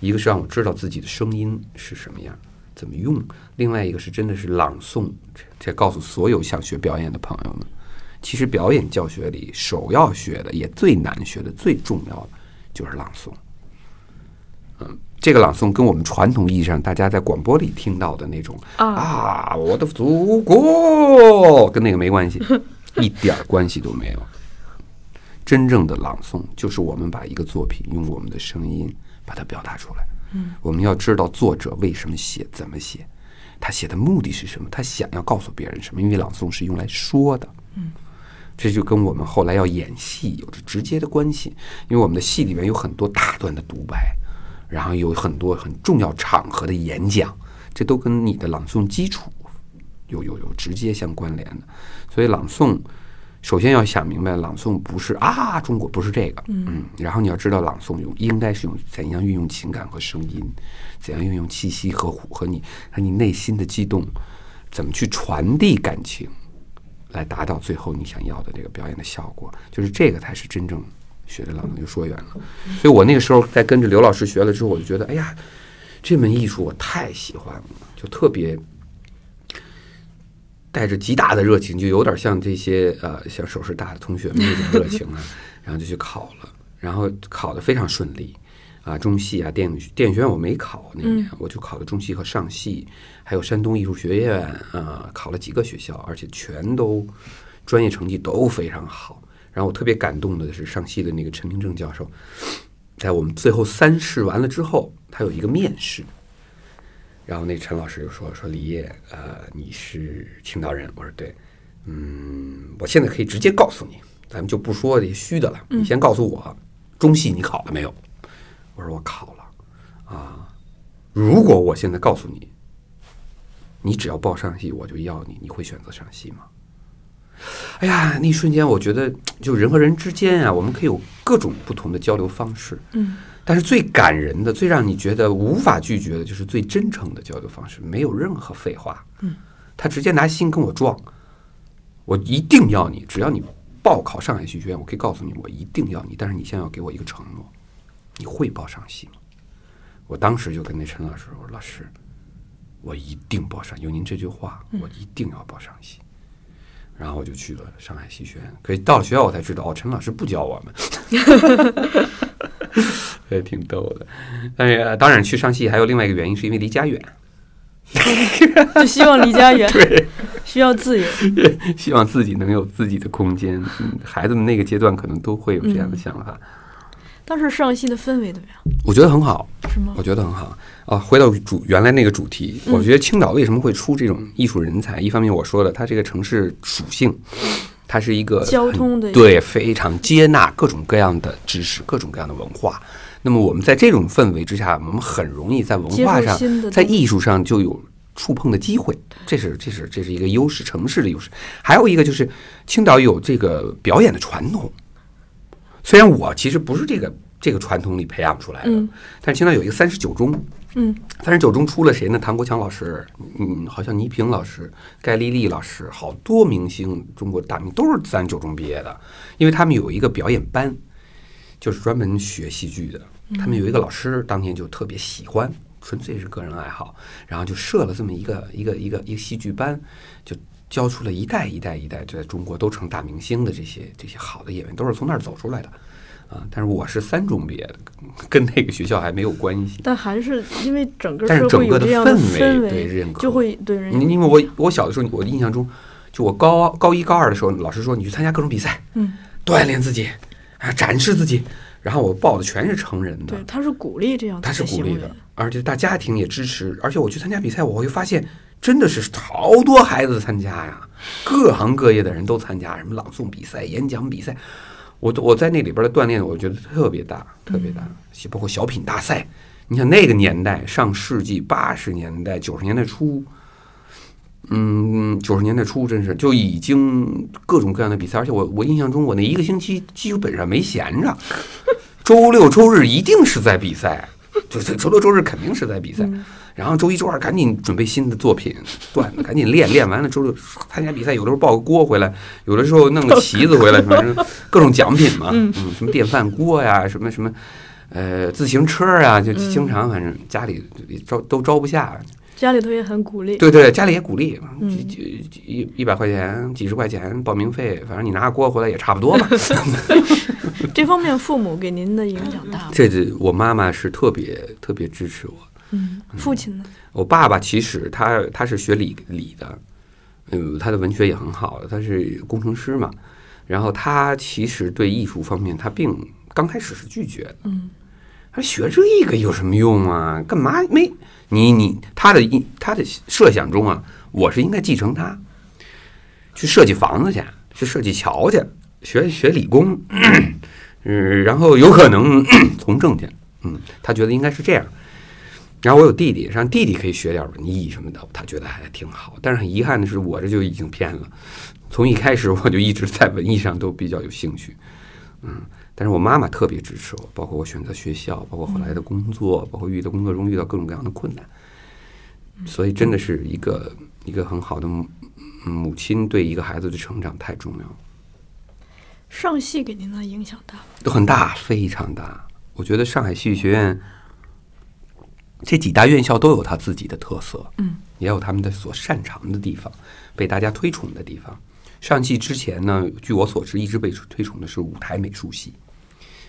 一个是让我知道自己的声音是什么样，怎么用；另外一个是真的是朗诵，这告诉所有想学表演的朋友们，其实表演教学里首要学的，也最难学的、最重要的就是朗诵。嗯。这个朗诵跟我们传统意义上大家在广播里听到的那种 啊, 啊我的祖国跟那个没关系，一点关系都没有。真正的朗诵就是我们把一个作品用我们的声音把它表达出来。嗯，我们要知道作者为什么写，怎么写，他写的目的是什么，他想要告诉别人什么，因为朗诵是用来说的。嗯，这就跟我们后来要演戏有着直接的关系，因为我们的戏里面有很多大段的独白。然后有很多很重要场合的演讲，这都跟你的朗诵基础有有有直接相关联的。所以朗诵首先要想明白，朗诵不是啊中国不是这个，嗯，然后你要知道朗诵用应该是用怎样运用情感和声音，怎样运用气息和和你和你内心的激动，怎么去传递感情，来达到最后你想要的这个表演的效果，就是这个才是真正。学的朗诵就说远了，所以我那个时候在跟着刘老师学了之后，我就觉得，哎呀，这门艺术我太喜欢了，就特别带着极大的热情，就有点像这些呃，像手势大的同学们那种热情啊，然后就去考了，然后考得非常顺利啊，中戏啊，电影电影学院我没考那年，我就考了中戏和上戏，还有山东艺术学院啊，考了几个学校，而且全都专业成绩都非常好。然后我特别感动的是上戏的那个陈明正教授，在我们最后三试完了之后，他有一个面试，然后那陈老师就说说李烨，呃，你是青岛人？我说对，嗯，我现在可以直接告诉你，咱们就不说这些虚的了，你先告诉我，中戏你考了没有？我说我考了啊。如果我现在告诉你，你只要报上戏，我就要你，你会选择上戏吗？哎呀，那一瞬间我觉得就人和人之间啊，我们可以有各种不同的交流方式，嗯，但是最感人的、最让你觉得无法拒绝的，就是最真诚的交流方式，没有任何废话，嗯，他直接拿心跟我撞，我一定要你，只要你报考上海戏剧学院，我可以告诉你，我一定要你，但是你现在要给我一个承诺，你会报上戏吗？我当时就跟那陈老师说，老师，我一定报上，有您这句话，我一定要报上戏。嗯，然后我就去了上海戏剧学院，可是到了学校我才知道，哦，陈老师不教我们，也挺逗的。但是，呃、当然去上戏还有另外一个原因，是因为离家远，就希望离家远，对，需要自由，希望自己能有自己的空间。嗯，孩子们那个阶段可能都会有这样的想法。嗯，当时上戏的氛围怎么样？我觉得很好，是吗？我觉得很好啊。回到主原来那个主题，嗯，我觉得青岛为什么会出这种艺术人才？一方面我说了，它这个城市属性，它是一个交通的，对，非常接纳各种各样的知识、各种各样的文化。那么我们在这种氛围之下，我们很容易在文化上、在艺术上就有触碰的机会，这是这是这是一个优势，城市的优势。还有一个就是青岛有这个表演的传统，虽然我其实不是这个这个传统里培养出来的，嗯，但是青岛有一个三十九中，嗯，三十九中出了谁呢？唐国强老师，嗯，好像倪萍老师、盖丽丽老师，好多明星，中国大名都是三十九中毕业的，因为他们有一个表演班，就是专门学戏剧的。他们有一个老师，当年就特别喜欢，纯粹是个人爱好，然后就设了这么一个一个一个一个戏剧班，就教出了一代一代一代在中国都成大明星的这些这些好的演员，都是从那儿走出来的啊。但是我是三中毕业的，跟那个学校还没有关系。但还是因为整个社会有这样的氛围，对，认可就会对人。因为我我小的时候，我印象中，就我高高一高二的时候，老师说你去参加各种比赛，嗯，锻炼自己啊，展示自己。然后我报的全是成人的，对，他是鼓励这样的，他是鼓励的，而且大家庭也支持。而且我去参加比赛，我会发现真的是好多孩子参加呀，各行各业的人都参加，什么朗诵比赛、演讲比赛。我我在那里边的锻炼，我觉得特别大，特别大，嗯，包括小品大赛。你想那个年代，上世纪八十年代、九十年代初，嗯，九十年代初真是就已经各种各样的比赛，而且我我印象中，我那一个星期基本上没闲着，周六周日一定是在比赛，就是周六周日肯定是在比赛，嗯，然后周一周二赶紧准备新的作品段子，赶紧练，练完了周六参加比赛，有的时候抱个锅回来，有的时候弄个旗子回来，反正各种奖品嘛，嗯，什么电饭锅呀，什么什么，呃，自行车啊，就经常反正家里招都招不下。家里头也很鼓励，对对，家里也鼓励，嗯，一一百块钱、几十块钱报名费，反正你拿锅回来也差不多吧。这方面父母给您的影响大吗？这我妈妈是特别特别支持我。嗯，父亲呢？嗯，我爸爸其实他他是学理理的，嗯，他的文学也很好，他是工程师嘛。然后他其实对艺术方面，他并刚开始是拒绝的。嗯，他学这个有什么用啊？干嘛没？你你他的他的设想中啊，我是应该继承他，去设计房子去，去设计桥去，学学理工，嗯，呃，然后有可能从政去，嗯，他觉得应该是这样。然后我有弟弟，让弟弟可以学点文艺什么的，他觉得还挺好。但是很遗憾的是，我这就已经偏了，从一开始我就一直在文艺上都比较有兴趣，嗯。但是我妈妈特别支持我，包括我选择学校，包括后来的工作，包括遇到工作中遇到各种各样的困难，所以真的是一个一个很好的母亲对一个孩子的成长太重要了。上戏给您的影响大吗？都很大，非常大。我觉得上海戏剧学院这几大院校都有它自己的特色，嗯，也有他们的所擅长的地方，被大家推崇的地方。上戏之前呢，据我所知，一直被推崇的是舞台美术系。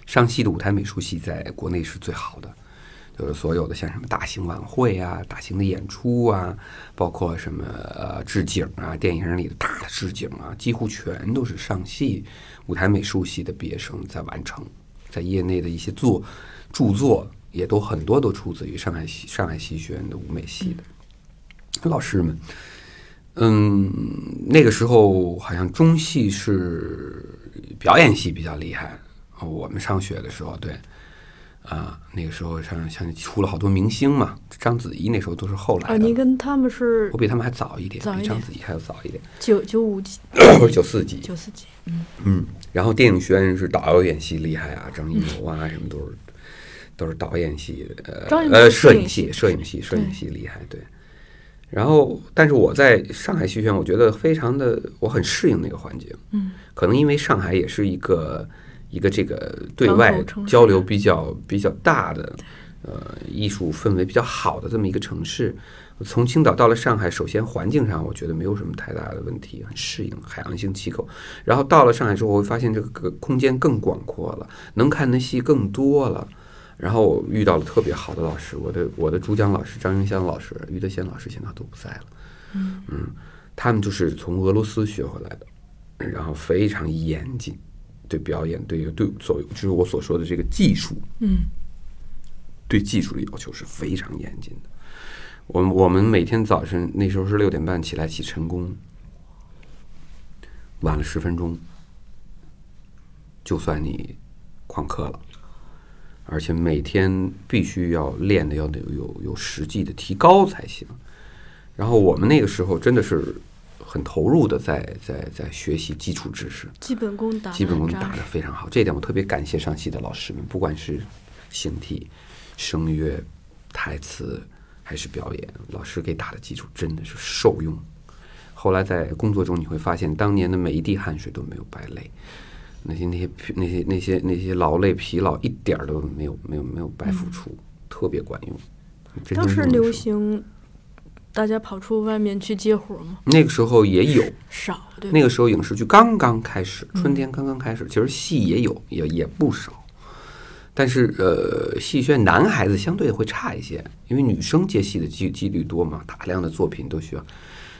上戏的舞台美术系在国内是最好的，就是所有的像什么大型晚会啊、大型的演出啊，包括什么呃置景啊，电影里的大的置景啊，几乎全都是上戏舞台美术系的毕业生在完成。在业内的一些作著作也都很多都出自于上海戏上海戏剧学院的舞美系的，嗯，老师们。嗯，那个时候好像中戏是表演系比较厉害，我们上学的时候，对，啊，那个时候像像出了好多明星嘛，章子怡那时候都是后来的。啊，您跟他们是？我比他们还早一点，早一点比章子怡还要早一点，九九五级，不是九四级，九四级。嗯嗯，然后电影学院是导演系厉害啊，张艺谋啊、嗯、什么都是都是导演系，呃呃摄影系，摄影系，摄影系厉害，对。然后，但是我在上海戏剧院，我觉得非常的，我很适应那个环境。嗯，可能因为上海也是一个一个这个对外交流比较比较大的，呃，艺术氛围比较好的这么一个城市。从青岛到了上海，首先环境上我觉得没有什么太大的问题，很适应，海洋性气候。然后到了上海之后，我会发现这个空间更广阔了，能看的戏更多了。然后我遇到了特别好的老师，我的我的主讲老师张云香老师、于德仙老师现在都不在了，嗯嗯，他们就是从俄罗斯学回来的，然后非常严谨，对表演对对所就是我所说的这个技术，嗯，对技术的要求是非常严谨的。我们我们每天早晨那时候是六点半起来起晨功，晚了十分钟，就算你旷课了。而且每天必须要练的要有有有实际的提高才行。然后我们那个时候真的是很投入的在在在学习基础知识，基本功打基本功打得非常好。这一点我特别感谢上戏的老师们，不管是形体、声乐、台词还是表演，老师给打的基础真的是受用。后来在工作中你会发现，当年的每一滴汗水都没有白累。那些那些那些那些那些劳累疲劳一点都没有没有没有白付出、嗯，特别管用。当时流行，大家跑出外面去接活吗？那个时候也有少，对。那个时候影视剧刚刚开始，春天刚刚开始，嗯、其实戏也有，也也不少。但是呃，戏剧院男孩子相对会差一些，因为女生接戏的几几率多嘛，大量的作品都需要。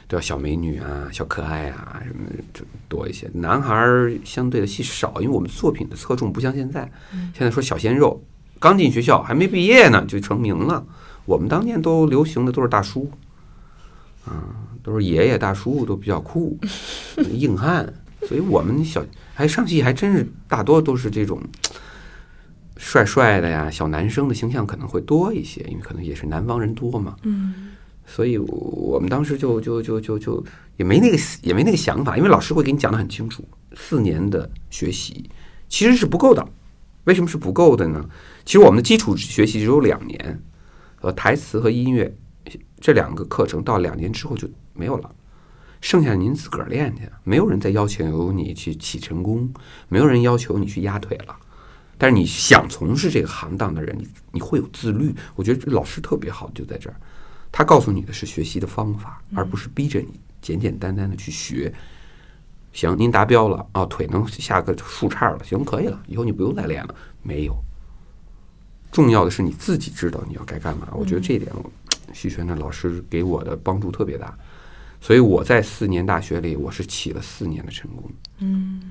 都要小美女啊，小可爱啊，什么就多一些。男孩相对的戏少，因为我们作品的侧重不像现在。现在说小鲜肉，刚进学校还没毕业呢就成名了。我们当年都流行的都是大叔，啊，都是爷爷大叔，都比较酷，硬汉。所以我们小还上戏还真是大多都是这种帅帅的呀，小男生的形象可能会多一些，因为可能也是南方人多嘛。嗯。所以我们当时就就就就就也没那个也没那个想法，因为老师会给你讲得很清楚，四年的学习其实是不够的。为什么是不够的呢？其实我们的基础学习只有两年，呃，台词和音乐这两个课程到两年之后就没有了，剩下您自个儿练去。没有人再要求你去起晨功，没有人要求你去压腿了。但是你想从事这个行当的人，你你会有自律。我觉得老师特别好，就在这儿。他告诉你的是学习的方法，而不是逼着你简简单单的去学。行，您达标了啊，腿能下个树杈了，行，可以了，以后你不用再练了。没有，重要的是你自己知道你要该干嘛。我觉得这一点，戏剧院的老师给我的帮助特别大，所以我在四年大学里，我是起了四年的晨功。嗯，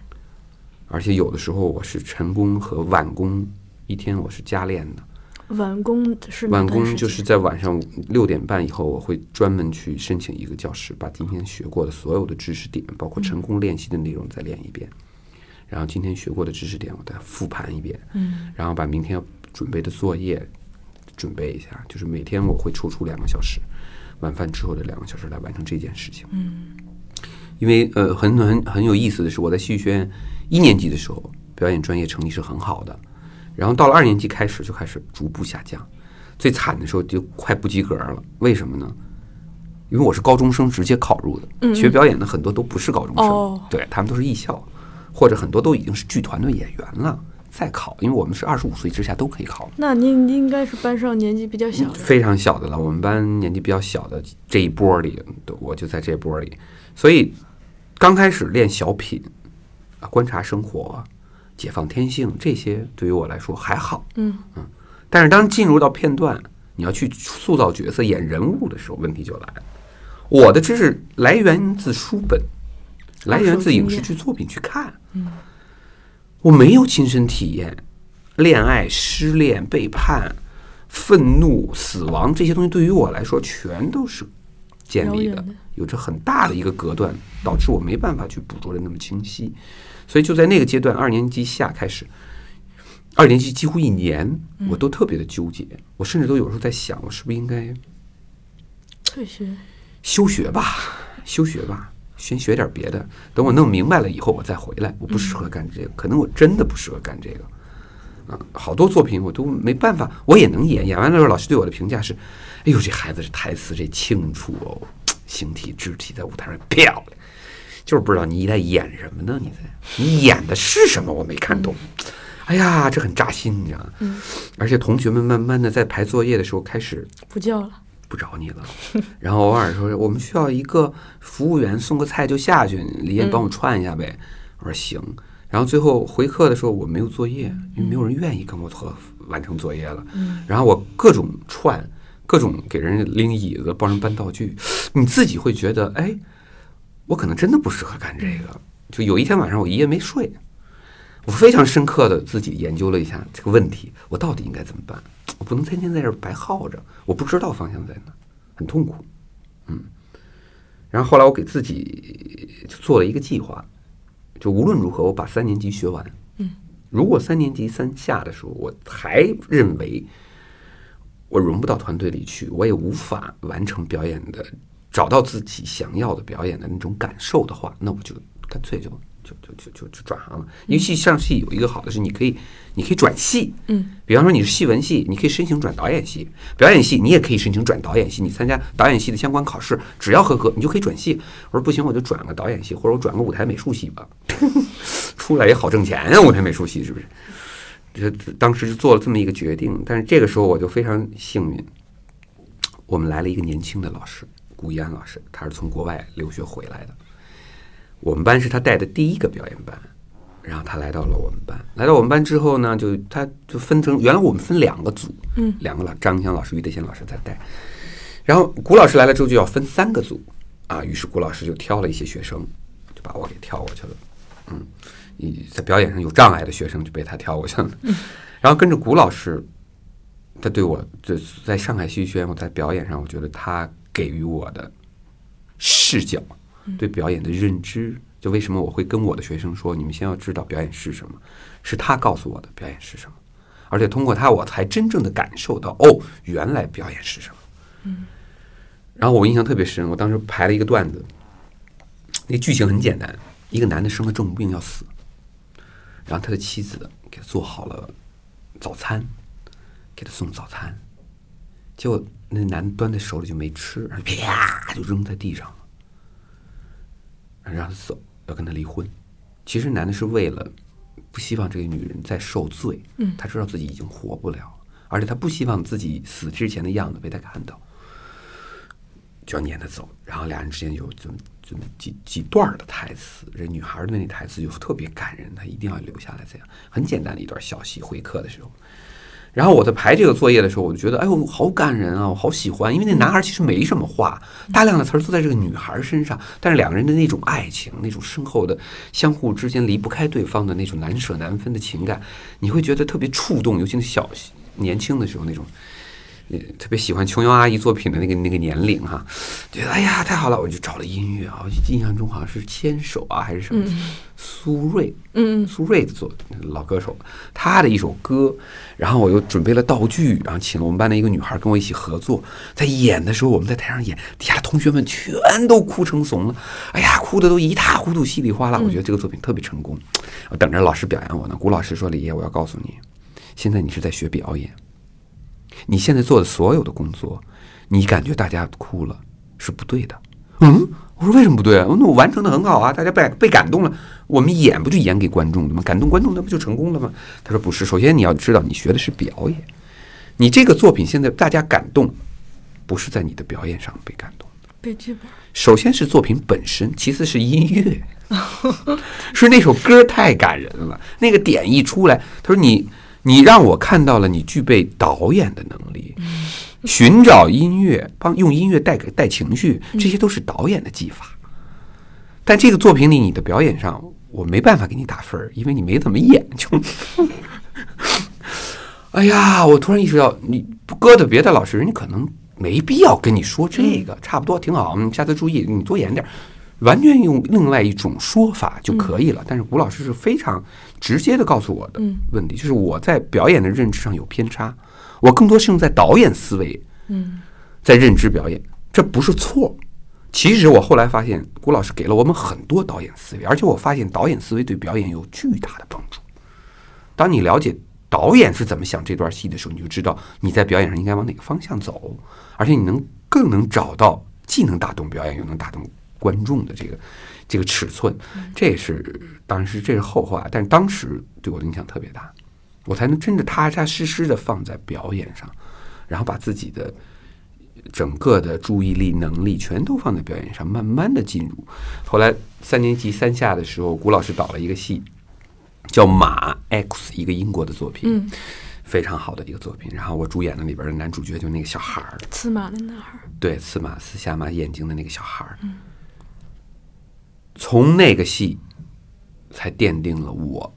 而且有的时候我是晨功和晚功一天我是加练的。晚工是晚工，就是在晚上六点半以后，我会专门去申请一个教室，把今天学过的所有的知识点，包括晨功练习的内容再练一遍，然后今天学过的知识点我再复盘一遍，嗯，然后把明天要准备的作业准备一下，就是每天我会抽出两个小时，晚饭之后的两个小时来完成这件事情，嗯，因为呃很很很有意思的是，我在戏剧学院一年级的时候，表演专业成绩是很好的。然后到了二年级开始就开始逐步下降，最惨的时候就快不及格了。为什么呢？因为我是高中生直接考入的，嗯嗯，学表演的很多都不是高中生，哦，对，他们都是艺校，或者很多都已经是剧团的演员了再考，因为我们是二十五岁之下都可以考。那您应该是班上年纪比较小的，非常小的了。我们班年纪比较小的这一波里，我就在这波里，所以刚开始练小品啊，观察生活啊，解放天性，这些对于我来说还好，嗯嗯，但是当进入到片段，你要去塑造角色、演人物的时候，问题就来了。我的知识来源自书本，来源自影视剧作品去看，嗯，我没有亲身体验恋爱、失恋、背叛、愤怒、死亡，这些东西对于我来说全都是建立的，有着很大的一个隔断，导致我没办法去捕捉的那么清晰。所以就在那个阶段，二年级下开始，二年级几乎一年，我都特别的纠结，我甚至都有时候在想，我是不是应该退学、休学吧，休学吧，先学点别的，等我弄明白了以后我再回来。我不适合干这个，可能我真的不适合干这个。啊，好多作品我都没办法，我也能演，演完了之后老师对我的评价是：哎呦，这孩子这台词这清楚哦，形体肢体在舞台上漂亮，就是不知道你在演什么呢？你在你演的是什么？我没看懂。哎呀，这很扎心，你知道吗？嗯。而且同学们慢慢的在排作业的时候开始不叫了，不找你了，然后偶尔说我们需要一个服务员送个菜就下去，李艳帮我串一下呗。嗯、我说行。然后最后回课的时候我没有作业，因为没有人愿意跟我合完成作业了。嗯、然后我各种串，各种给人拎椅子，帮人搬道具，你自己会觉得，哎，我可能真的不适合干这个。就有一天晚上我一夜没睡，我非常深刻的自己研究了一下这个问题，我到底应该怎么办？我不能天天在这白耗着，我不知道方向在哪，很痛苦。嗯，然后后来我给自己做了一个计划。就无论如何，我把三年级学完。嗯，如果三年级三下的时候，我还认为我融不到团队里去，我也无法完成表演的，找到自己想要的表演的那种感受的话，那我就干脆就就就就就就转行了。因为戏上戏有一个好的是，你可以你可以转系。嗯，比方说你是戏文系，你可以申请转导演系；表演系你也可以申请转导演系。你参加导演系的相关考试，只要合格，你就可以转系。我说不行，我就转个导演系，或者我转个舞台美术系吧，出来也好挣钱啊！舞台美术系是不是？这当时就做了这么一个决定。但是这个时候我就非常幸运，我们来了一个年轻的老师，顾一安老师，他是从国外留学回来的。我们班是他带的第一个表演班，然后他来到了我们班。来到我们班之后呢，就他就分成原来我们分两个组，嗯，两个老张翔老师、于德贤老师在带，然后古老师来了之后就要分三个组啊。于是古老师就挑了一些学生，就把我给挑过去了。嗯，你在表演上有障碍的学生就被他挑过去了。嗯、然后跟着古老师，他对我就在上海戏剧学院，我在表演上，我觉得他给予我的视角。对表演的认知，就为什么我会跟我的学生说，你们先要知道表演是什么，是他告诉我的表演是什么，而且通过他我才真正的感受到，哦，原来表演是什么。嗯。然后我印象特别深，我当时排了一个段子，那剧情很简单，一个男的生了重病要死，然后他的妻子给他做好了早餐，给他送早餐，结果那男的端在手里就没吃，然后啪就扔在地上了。让他走，要跟他离婚。其实男的是为了不希望这个女人再受罪，嗯，他知道自己已经活不了了，而且他不希望自己死之前的样子被他看到，就要撵他走。然后俩人之间有这么这么几几段的台词，这女孩的那台词就特别感人，她一定要留下来。这样很简单的一段小戏。回课的时候，然后我在排这个作业的时候，我就觉得，哎呦，好感人啊，我好喜欢。因为那男孩其实没什么话，大量的词儿都在这个女孩身上，但是两个人的那种爱情，那种深厚的相互之间离不开对方的那种难舍难分的情感，你会觉得特别触动。尤其是小年轻的时候那种，特别喜欢琼瑶阿姨作品的那个那个年龄哈、啊，觉得哎呀太好了，我就找了音乐啊，我印象中好像是牵手啊还是什么，嗯、苏芮，嗯，苏芮做老歌手，她的一首歌，然后我又准备了道具，然后请了我们班的一个女孩跟我一起合作，在演的时候我们在台上演，底下同学们全都哭成怂了，哎呀，哭的都一塌糊涂，稀里哗啦。我觉得这个作品特别成功，我等着老师表扬我呢。古老师说：“李烨，我要告诉你，现在你是在学表演。”你现在做的所有的工作，你感觉大家哭了是不对的。嗯，我说为什么不对啊？那我完成的很好啊，大家被被感动了，我们演不就演给观众的吗？感动观众，那不就成功了吗？他说不是，首先你要知道，你学的是表演，你这个作品现在大家感动，不是在你的表演上被感动的，被剧本。首先是作品本身，其次是音乐，是那首歌太感人了，那个点一出来，他说你。你让我看到了你具备导演的能力，寻找音乐，帮用音乐带给带情绪，这些都是导演的技法。但这个作品里，你的表演上我没办法给你打分，因为你没怎么演。就，哎呀，我突然意识到，你歌的别的老师，人家可能没必要跟你说这个，差不多挺好，下次注意，你多演点。完全用另外一种说法就可以了。嗯、但是古老师是非常直接的告诉我的问题，嗯、就是我在表演的认知上有偏差，我更多是用在导演思维，嗯，在认知表演，这不是错。其实我后来发现，古老师给了我们很多导演思维，而且我发现导演思维对表演有巨大的帮助。当你了解导演是怎么想这段戏的时候，你就知道你在表演上应该往哪个方向走，而且你能更能找到既能打动表演又能打动观众的这个这个尺寸。这也是当然是这是后话，但是当时对我的影响特别大，我才能真的踏踏实实的放在表演上，然后把自己的整个的注意力能力全都放在表演上，慢慢的进入。后来三年级三下的时候，古老师导了一个戏叫《马 X》， 一个英国的作品，嗯，非常好的一个作品。然后我主演的里边的男主角就那个小孩儿，刺马的男孩，对，刺马刺下马眼睛的那个小孩儿，嗯。从那个戏才奠定了我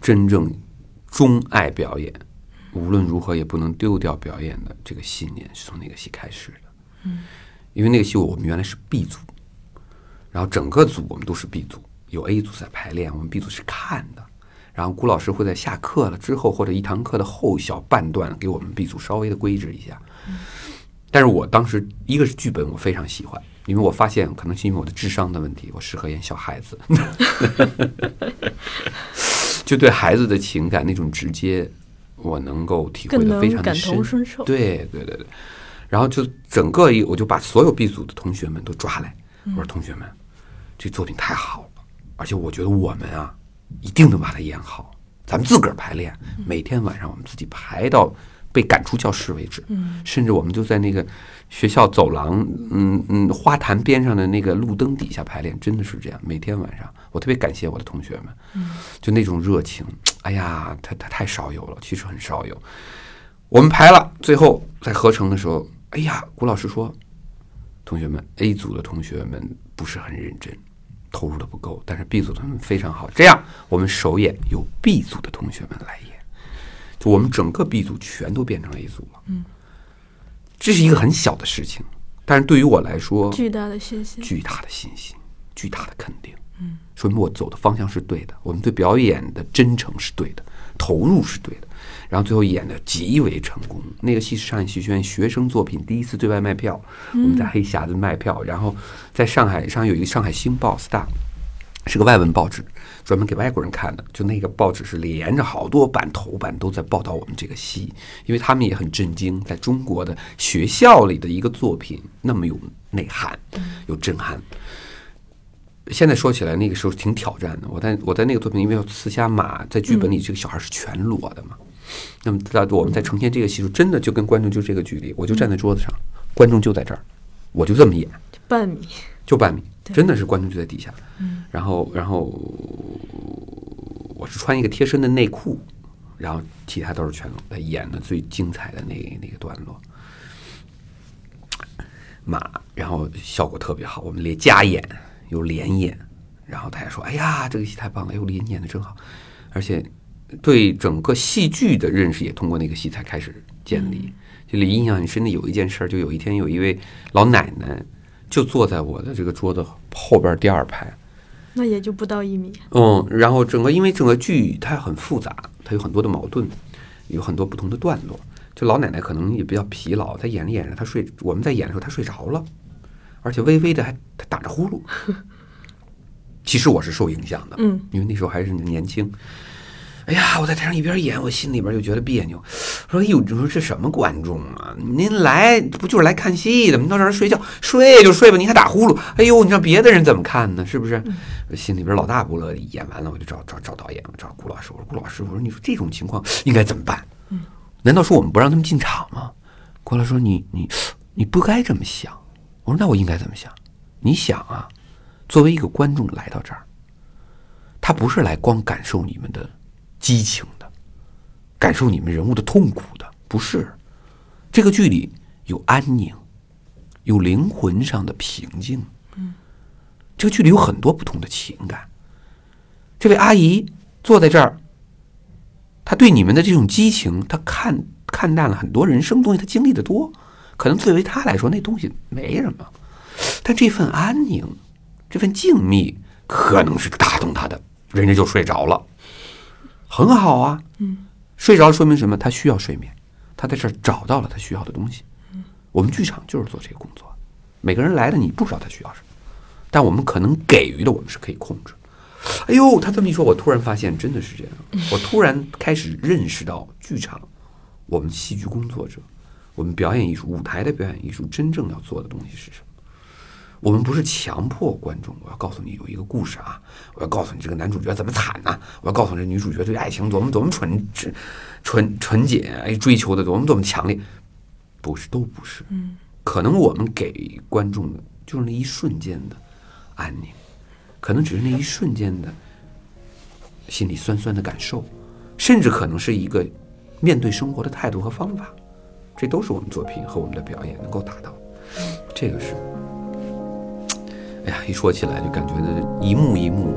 真正钟爱表演，无论如何也不能丢掉表演的这个信念，是从那个戏开始的。嗯，因为那个戏我们原来是 B 组，然后整个组我们都是 B 组。有 A 组在排练，我们 B 组是看的，然后古老师会在下课了之后或者一堂课的后小半段给我们 B 组稍微的规制一下。但是我当时一个是剧本我非常喜欢，因为我发现可能是因为我的智商的问题，我适合演小孩子就对孩子的情感那种直接我能够体会的非常的深，感同身受。对对对对，然后就整个一我就把所有 B 组的同学们都抓来，我说同学们这作品太好，而且我觉得我们啊一定能把它演好，咱们自个儿排练，每天晚上我们自己排到被赶出教室为止，嗯，甚至我们就在那个学校走廊嗯嗯花坛边上的那个路灯底下排练，真的是这样，每天晚上。我特别感谢我的同学们，嗯，就那种热情，哎呀他他太少有了，其实很少有。我们排了，最后在合成的时候，哎呀古老师说同学们 A 组的同学们不是很认真，投入的不够，但是 B 组他们非常好，这样我们首演由 B 组的同学们来演，就我们整个 B 组全都变成 A 组了。嗯，这是一个很小的事情，但是对于我来说巨大的信心，巨大的信心，巨大的肯定。嗯，说明我走的方向是对的，我们对表演的真诚是对的，投入是对的，然后最后演的极为成功。那个戏是上海戏剧学院学生作品，第一次对外卖票，我们在黑匣子卖票，然后在上海上有一个上海星报 Star， 是个外文报纸，专门给外国人看的，就那个报纸是连着好多版，头版都在报道我们这个戏，因为他们也很震惊，在中国的学校里的一个作品那么有内涵有震撼。现在说起来那个时候挺挑战的，我在我在那个作品，因为刺瞎马在剧本里这个小孩是全裸的嘛，嗯，那么在我们在呈现这个戏，真的就跟观众就这个距离，我就站在桌子上，嗯，观众就在这儿，我就这么演，半米就半米，真的是观众就在底下，嗯，然后然后我是穿一个贴身的内裤，然后其他都是全裸的，演的最精彩的那那个段落马，然后效果特别好，我们连加演有连演，然后大家说哎呀这个戏太棒了，哎呦连演的真好，而且对整个戏剧的认识也通过那个戏才开始建立。这里印象很深的有一件事，就有一天有一位老奶奶就坐在我的这个桌子后边第二排，那也就不到一米，嗯，然后整个因为整个剧它很复杂，它有很多的矛盾，有很多不同的段落，就老奶奶可能也比较疲劳，她演着演着她睡，我们在演的时候她睡着了，而且微微的还她打着呼噜其实我是受影响的，嗯，因为那时候还是年轻，哎呀我在台上一边演，我心里边就觉得别扭，说哎呦你说这什么观众啊，您来不就是来看戏的，您到这儿睡觉，睡就睡吧，您还打呼噜，哎呦你让别的人怎么看呢，是不是，嗯，心里边老大不乐意。演完了我就找找找导演，我找顾老师，我说顾老师，我说你说这种情况应该怎么办，嗯，难道说我们不让他们进场吗？顾老师说你你你不该这么想。我说那我应该怎么想？你想啊，作为一个观众来到这儿，他不是来光感受你们的激情的，感受你们人物的痛苦的，不是，这个剧里有安宁，有灵魂上的平静，嗯，这个剧里有很多不同的情感。这位阿姨坐在这儿，她对你们的这种激情，她看看淡了很多人生东西，她经历的多，可能对于她来说那东西没什么，但这份安宁这份静谧可能是打动他的，人家就睡着了，很好啊。嗯，睡着说明什么？他需要睡眠，他在这儿找到了他需要的东西。嗯，我们剧场就是做这个工作，每个人来了你不知道他需要什么，但我们可能给予的我们是可以控制。哎呦，他这么一说，我突然发现真的是这样。我突然开始认识到，剧场，我们戏剧工作者，我们表演艺术，舞台的表演艺术真正要做的东西是什么？我们不是强迫观众，我要告诉你有一个故事啊，我要告诉你这个男主角怎么惨啊，我要告诉你这女主角对爱情多么多么纯纯纯洁，哎，追求的多么多么强烈，不是，都不是。嗯，可能我们给观众的就是那一瞬间的安宁，可能只是那一瞬间的心里酸酸的感受，甚至可能是一个面对生活的态度和方法，这都是我们作品和我们的表演能够达到。这个是。哎呀，一说起来就感觉一幕一幕。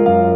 Thank you.